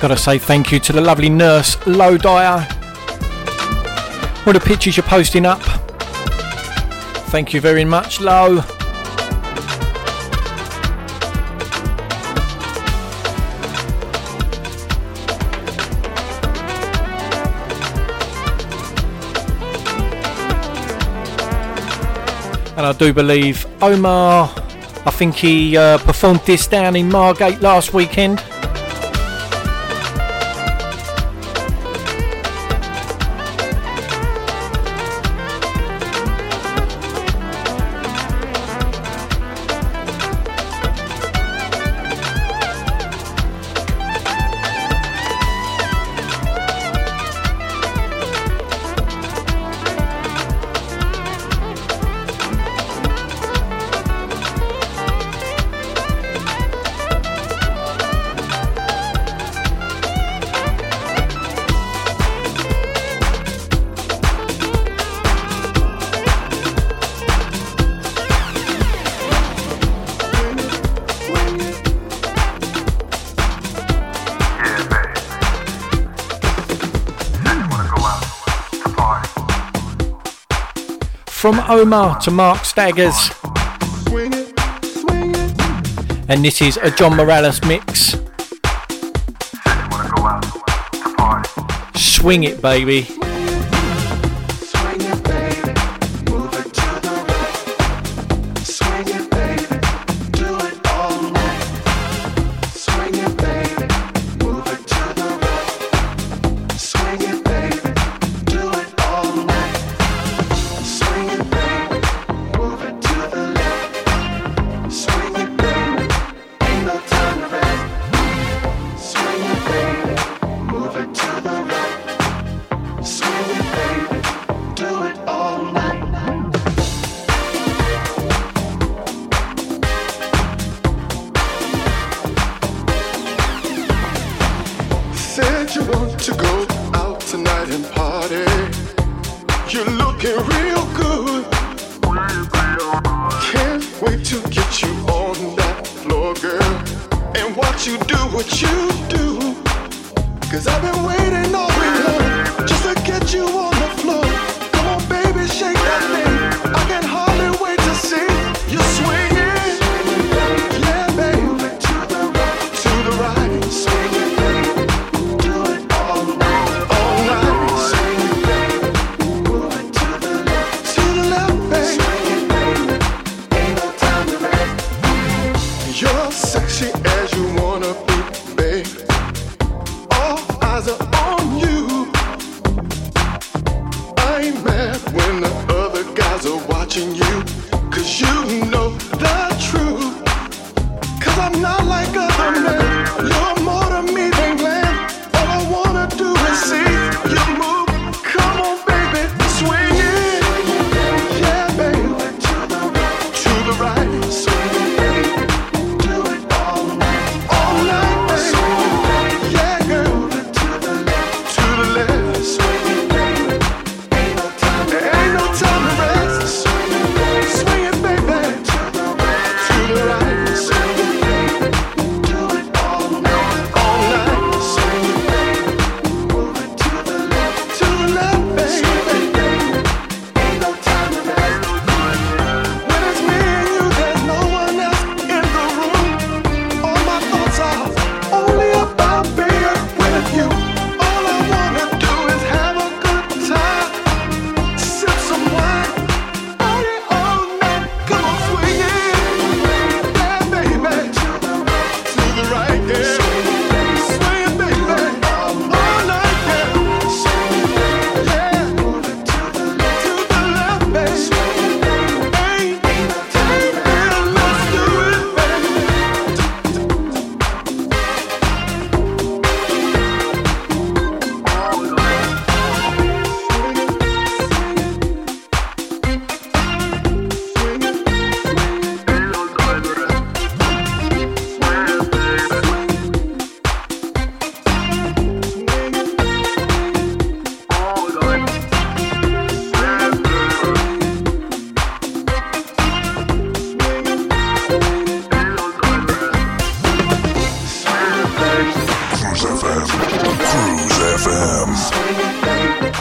Gotta say thank you to the lovely nurse Low Dyer. All the pictures you're posting up. Thank you very much, Low. And I do believe Omar, I think he uh, performed this down in Margate last weekend. from Omar to Mark Staggers. And this is a John Morales mix. Swing it, baby.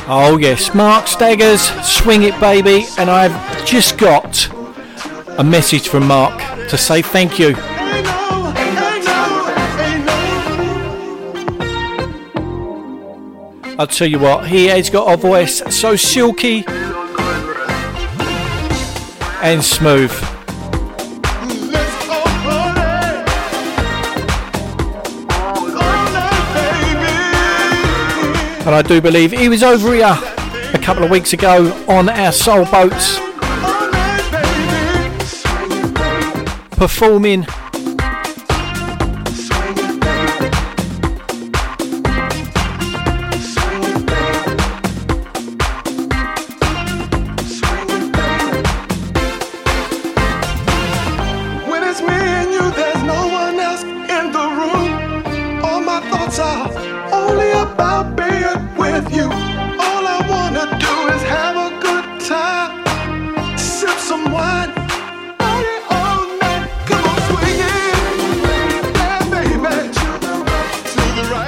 Oh yes, Mark Staggers, Swing It Baby, and I've just got a message from Mark to say thank you. I'll tell you what, he has got a voice so silky and smooth. And I do believe he was over here a couple of weeks ago on our Soul Boats performing.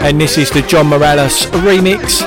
And this is the John Morales remix.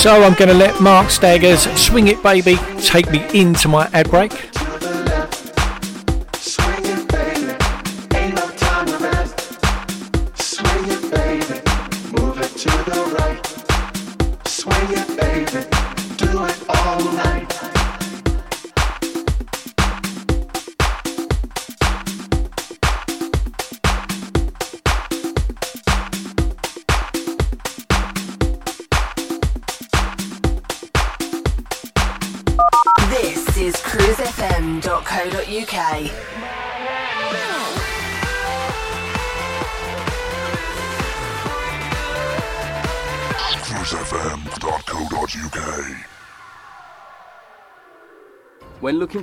So I'm going to let Mark Staggers' Swing It Baby take me into my ad break. When looking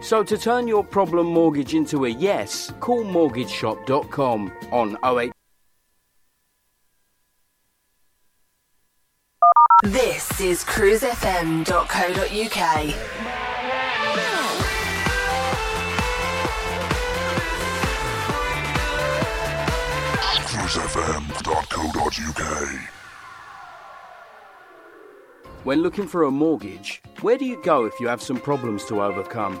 So to turn your problem mortgage into a yes, call mortgage shop dot com on oh eight. This is cruise f m dot co dot u k. cruise f m dot co dot u k. When looking for a mortgage, where do you go if you have some problems to overcome?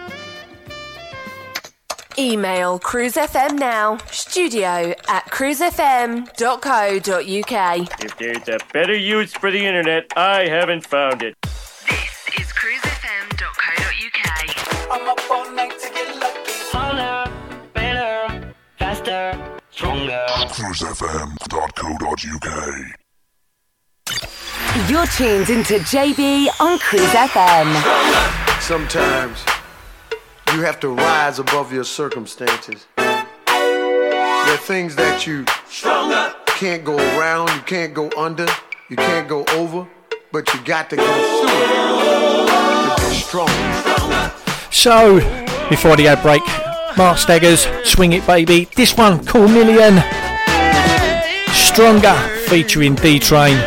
Email CruiseFM now, studio at cruise f m dot co dot u k. If there's a better use for the internet, I haven't found it. This is cruise f m dot co dot u k. I'm up all night to get lucky. Harder, better, faster, stronger. cruise f m dot co dot u k. You're tuned into J B on CruiseFM. Sometimes you have to rise above your circumstances. There are things that you Stronger. Can't go around, you can't go under, you can't go over, but you got to go through it. Strong. Stronger. So, before the ad break, Mark Staggers, Swing It Baby. This one, Cool Million. Stronger, featuring D-Train.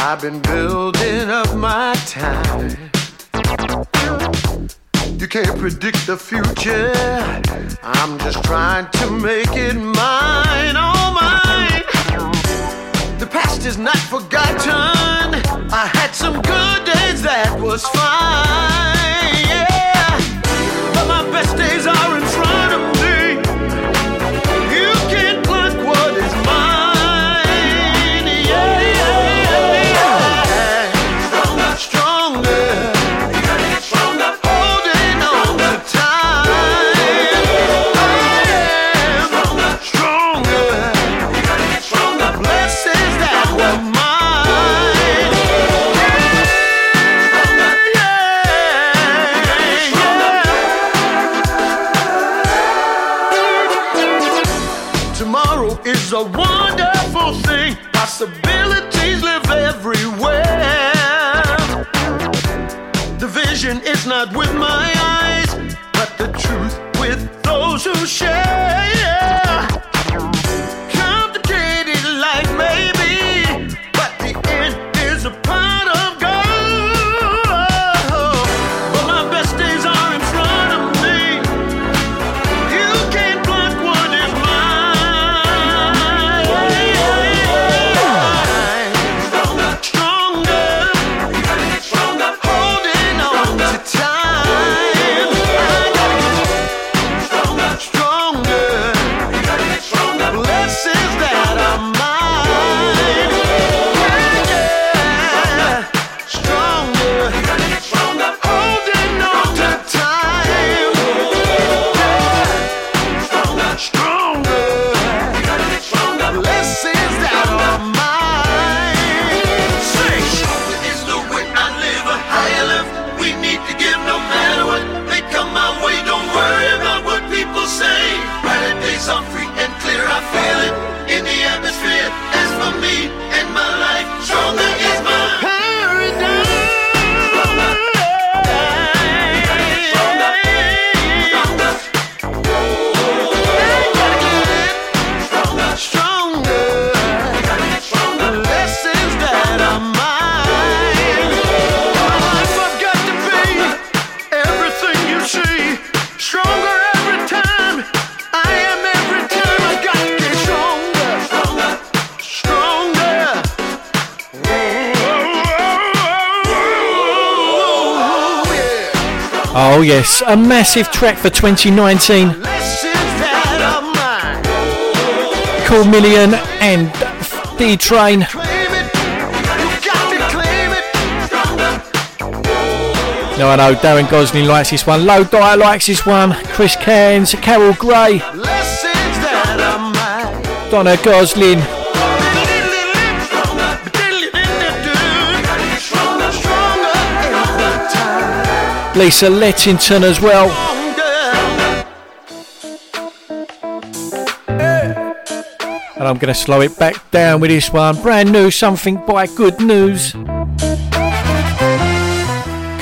I've been building up my time. You can't predict the future. I'm just trying to make it mine, oh mine. The past is not forgotten. I had some good days that was fine, yeah. But my best days are in front of me. You can't pluck what is mine. It's a wonderful thing. Possibilities live everywhere. The vision is not with my eyes, but the truth with those who share. Oh yes, a massive track for twenty nineteen. Cool Million and D-Train. Now I know Darren Gosling likes this one, Low Dyer likes this one, Chris Cairns, Carol Gray, Donna Gosling. Lisa Lettington as well. And I'm going to slow it back down with this one. Brand new, something by Good News.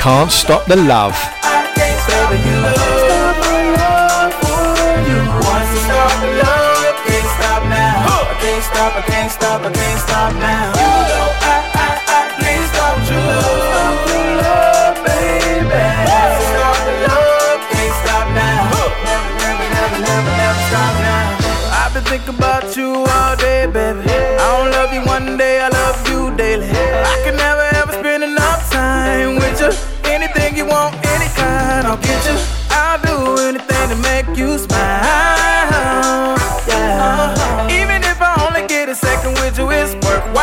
Can't Stop the Love. I can't stop the love for you. Once you start the love, can't stop now. I can't stop, I can't stop, I can't stop now. You know I, I, I can't stop your love, your love, baby. Once you start the love, can't stop now. Never, never, never, never, never stop now. I've been thinking about you all day, baby. I don't love you one day, I love you daily. I can never ever spend enough time with you. Anything you want, any kind, I'll get you. I'll do anything to make you smile. Yeah. Even if I only get a second with you, it's worthwhile.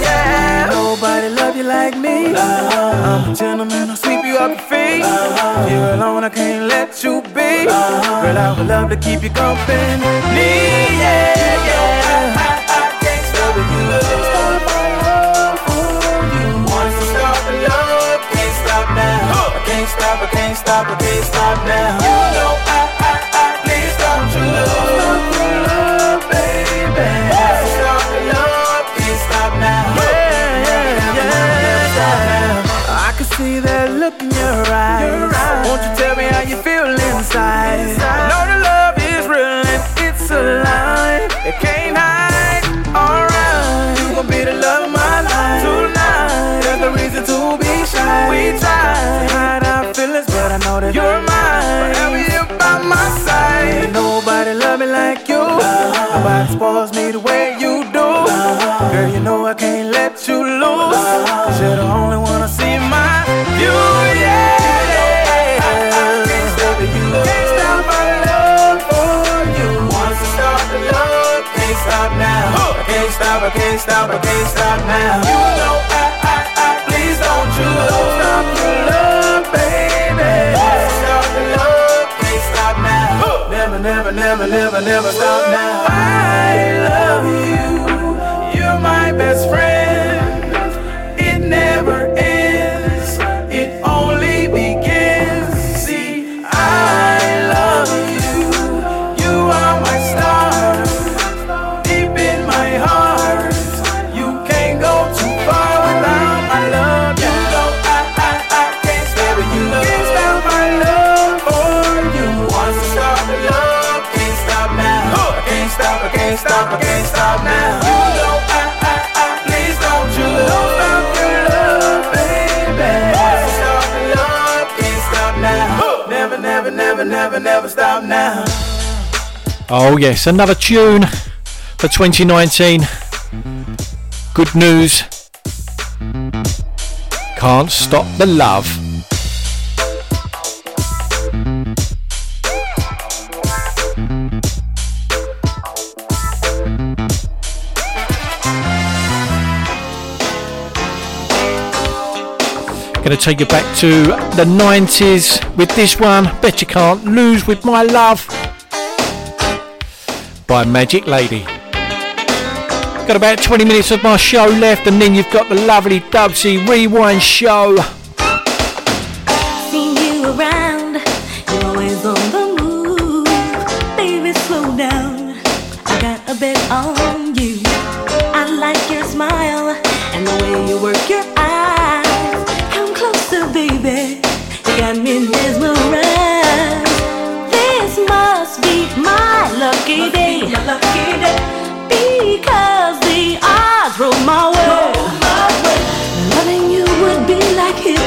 Yeah. Nobody love you like me. Uh-huh. I'm a gentleman, I'll sweep you off your feet. Uh-huh. You're alone, I can't let you be. Uh-huh. Girl, I would love to keep you company. Yeah, yeah. I, I, I can't stop with you. Can't stop my love for you. Once you start the love, can't stop now. I can't stop, I can't stop, I can't stop now. You know I, I, I can't stop your love, your love, baby. Once you start the love, can't stop now. Yeah, yeah, yeah, yeah. I can see that look in your eyes. Won't you tell me how you feel inside? I know the love is real and it's alive. It can't hide. Alright, you gon' be the love of my life tonight. There's no reason to be shy. We tried to hide our feelings, but I know that you're mine. Forever you're by my side. Ain't nobody love me like you. Uh-huh. Nobody spoils me the way you do. Uh-huh. Girl, you know I can't let you lose. Uh-huh. 'Cause you're the only one I see my view. Yeah. I can't stop, I can't stop now. You know I, I, I, please don't you stop your love, baby. Once you start the love, can't stop now. Huh. Never, never, never, never, never stop now. I love you, you're my best friend. It never ends, it only begins. See, I love you, you are my star. Stop, I can't stop now. You know I, I, I, please don't you stop your love, baby. Once you start the love, can't stop now. Never, never, never, never, never stop now. Oh yes, another tune for twenty nineteen. Good News. Can't Stop the Love. Going to take you back to the nineties with this one. Bet You Can't Lose With My Love by Magic Lady. Got about twenty minutes of my show left, and then you've got the lovely Dubsy Rewind show. Seen you around, you're always on the move. Baby, slow down, I got a bet on you. I like your smile and the way you work your eyes. Baby, you got me mesmerized. This must be my lucky must day, be my lucky day, because the odds roll my way. Loving you would be like his.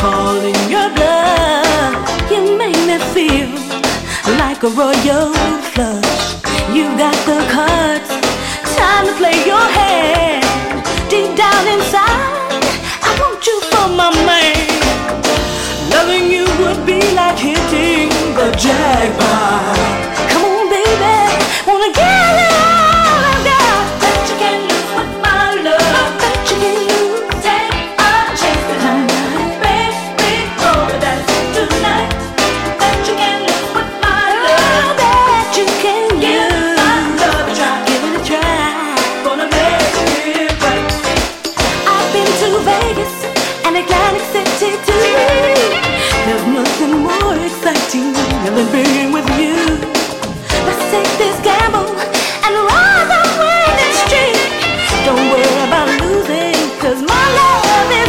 holding your blood. You make me feel like a royal flush. You've got the cards, time to play your hand. Deep down inside, I want you for my man. Loving you would be like hitting the jackpot. Come on, baby, wanna get it all I've got. Bet you can lose with my love. Bet you can lose. Take a chance tonight. Baby, roll the dice tonight. Bet you can lose with my love. Bet you can lose. Give my love a try. Give it a try. Gonna make it right. I've been to Vegas and Atlantic City too. There's nothing more exciting than being with you. Let's take this gamble and ride away the street. Don't worry about losing, cause my love is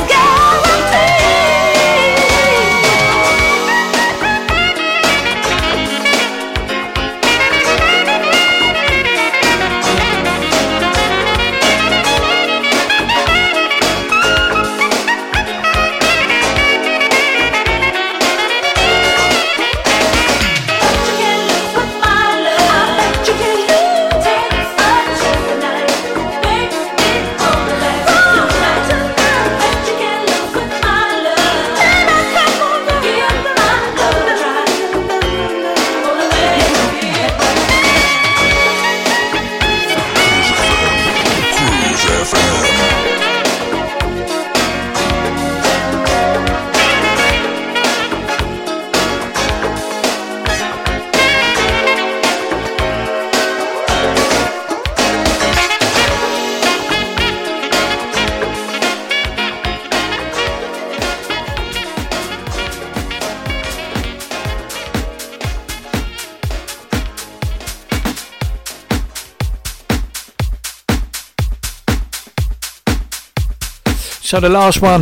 So the last one,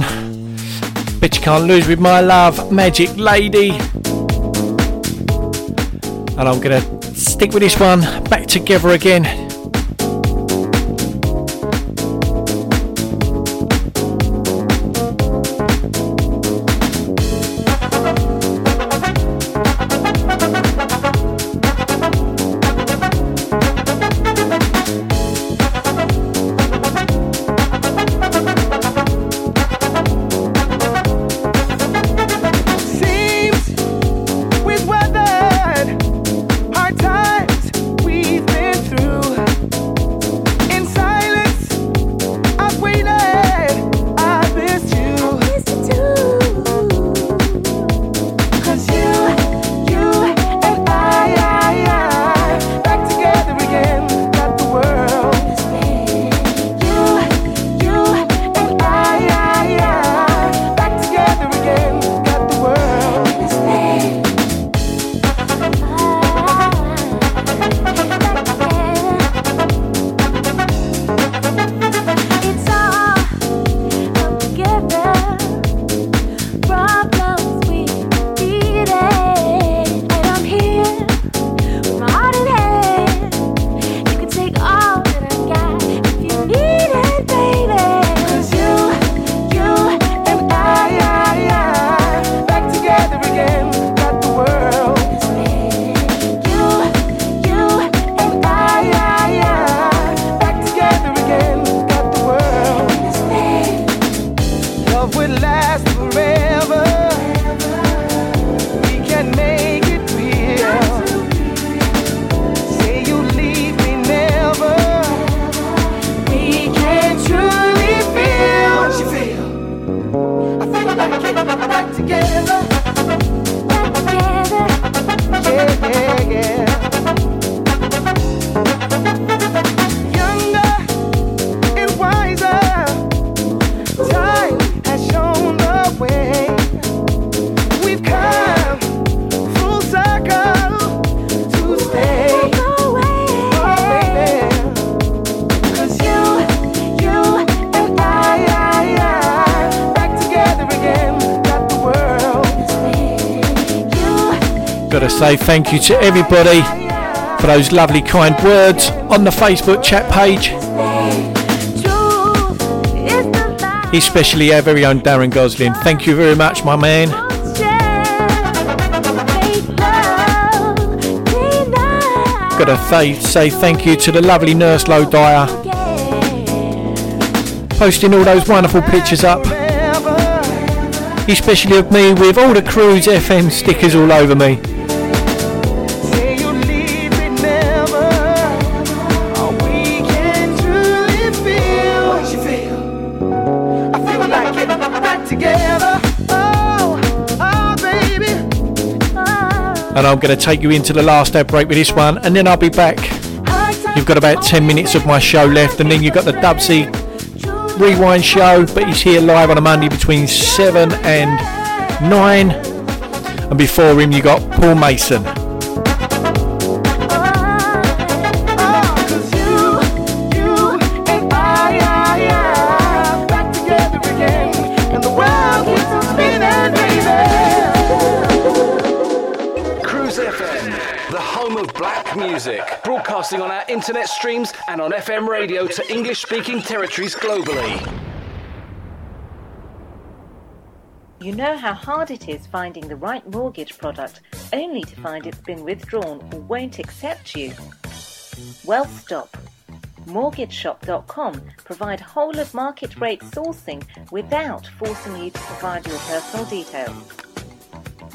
Bet You Can't Lose With My Love, Magic Lady. And I'm going to stick with this one, Back Together Again. So thank you to everybody for those lovely kind words on the Facebook chat page. especially our very own Darren Gosling. Thank you very much, my man. Gotta say thank you to the lovely nurse Low Dyer, posting all those wonderful pictures up, especially of me with all the Cruise F M stickers all over me. And I'm going to take you into the last ad break with this one, and then I'll be back. You've got about ten minutes of my show left, and then you've got the Dubsy Rewind show, but he's here live on a Monday between seven and nine. And before him, you got Paul Mason. Broadcasting on our internet streams and on F M radio to English-speaking territories globally. You know how hard it is finding the right mortgage product, only to find it's been withdrawn or won't accept you? Well, stop. Mortgage Shop dot com provide whole of market rate sourcing without forcing you to provide your personal details.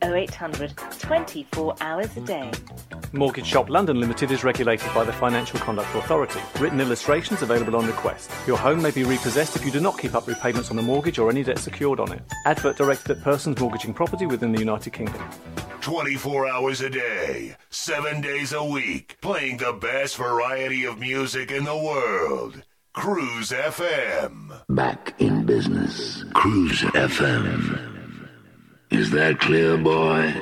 oh eight hundred twenty-four hours a day. Mortgage Shop London Limited is regulated by the Financial Conduct Authority. Written illustrations available on request. Your home may be repossessed if you do not keep up repayments on the mortgage or any debt secured on it. Advert directed at persons mortgaging property within the United Kingdom. twenty-four hours a day, seven days a week, playing the best variety of music in the world. Cruise F M. Back in business. Cruise F M. Is that clear, boy?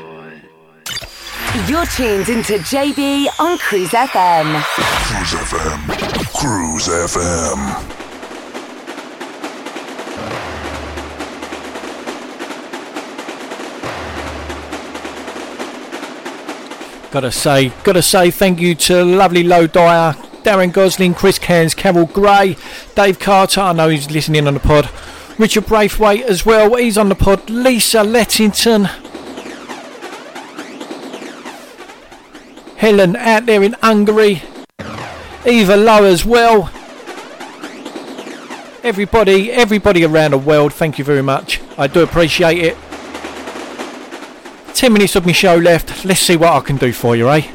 You're tuned into J B on Cruise F M. Cruise F M. Cruise F M. Gotta say, gotta say thank you to lovely Low Dyer, Darren Gosling, Chris Cairns, Carol Gray, Dave Carter, I know he's listening on the pod, Richard Braithwaite as well, he's on the pod, Lisa Lettington, Helen out there in Hungary, Eva Lowe as well. Everybody, everybody around the world, thank you very much. I do appreciate it. Ten minutes of my show left. Let's see what I can do for you, eh?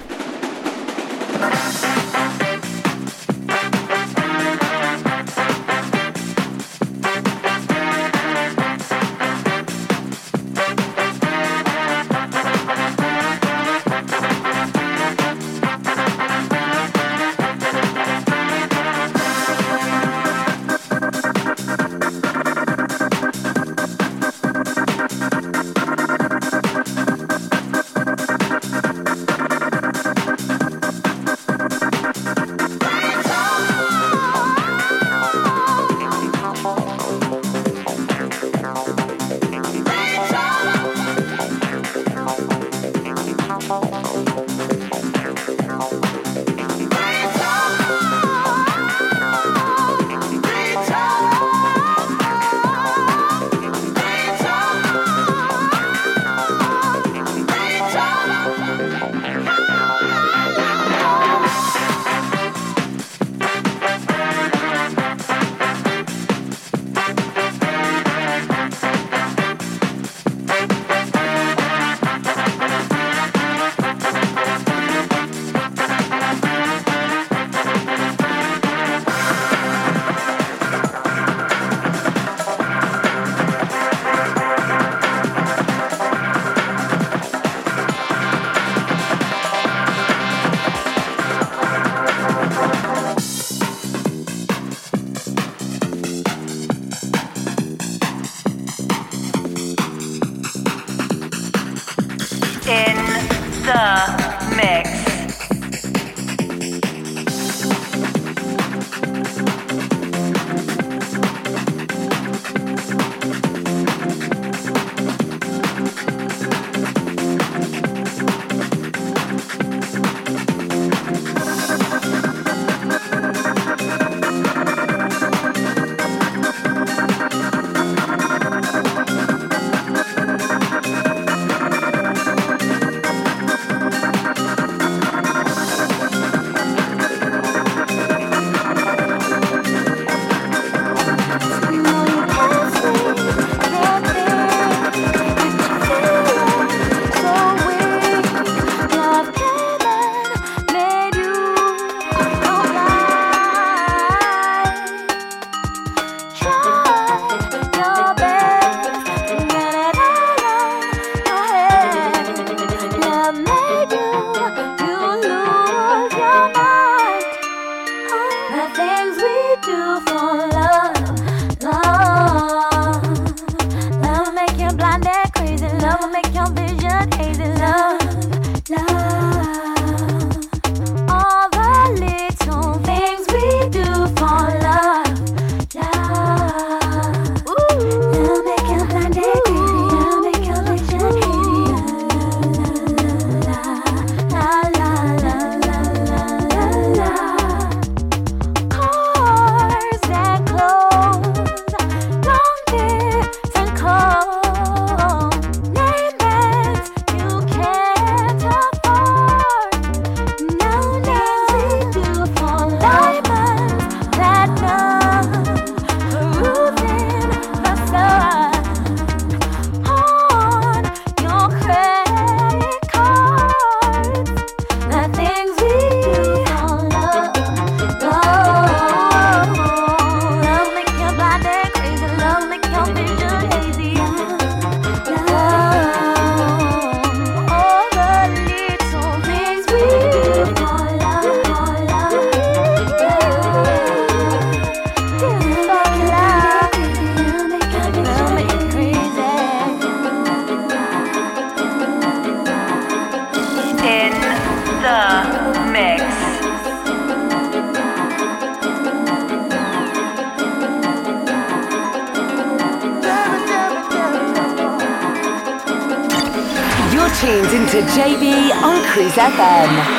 The Mix. J B on Cruise F M.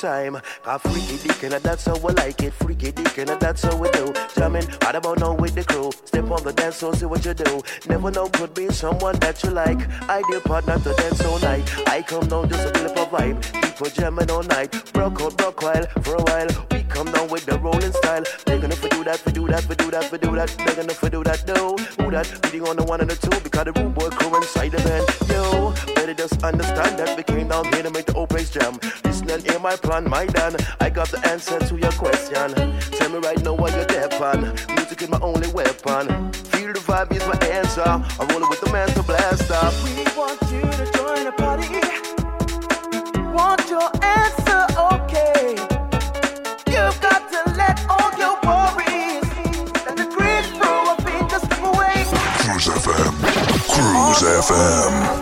Time. Got freaky dick and that's how I like it. Freaky dick and that's how we do. Jamming, out about now with the crew. Step on the dance floor, see what you do. Never know, could be someone that you like. Ideal partner to dance all night. I come down just to flip a vibe. People jamming all night. Broke out, broke while for a while. We come down with the rolling style. Begging her for do that, for do that, for do that, for do that. Begging her for do that, do. Who that? Beating on the one and the two because the rude boy crew inside the band. Yo, better just understand that we came down here to make the old place jam. Listen and hear my plan, my Dan. I got the answer to your question. Tell me right now what you're there pan. Music is my only weapon. Feel the vibe is my answer. I'm rolling with the man to blast up. We want you to join the party. Want your answer, okay? You've got to let all your worries and the green throw up in the way. Cruise F M. Cruise F M.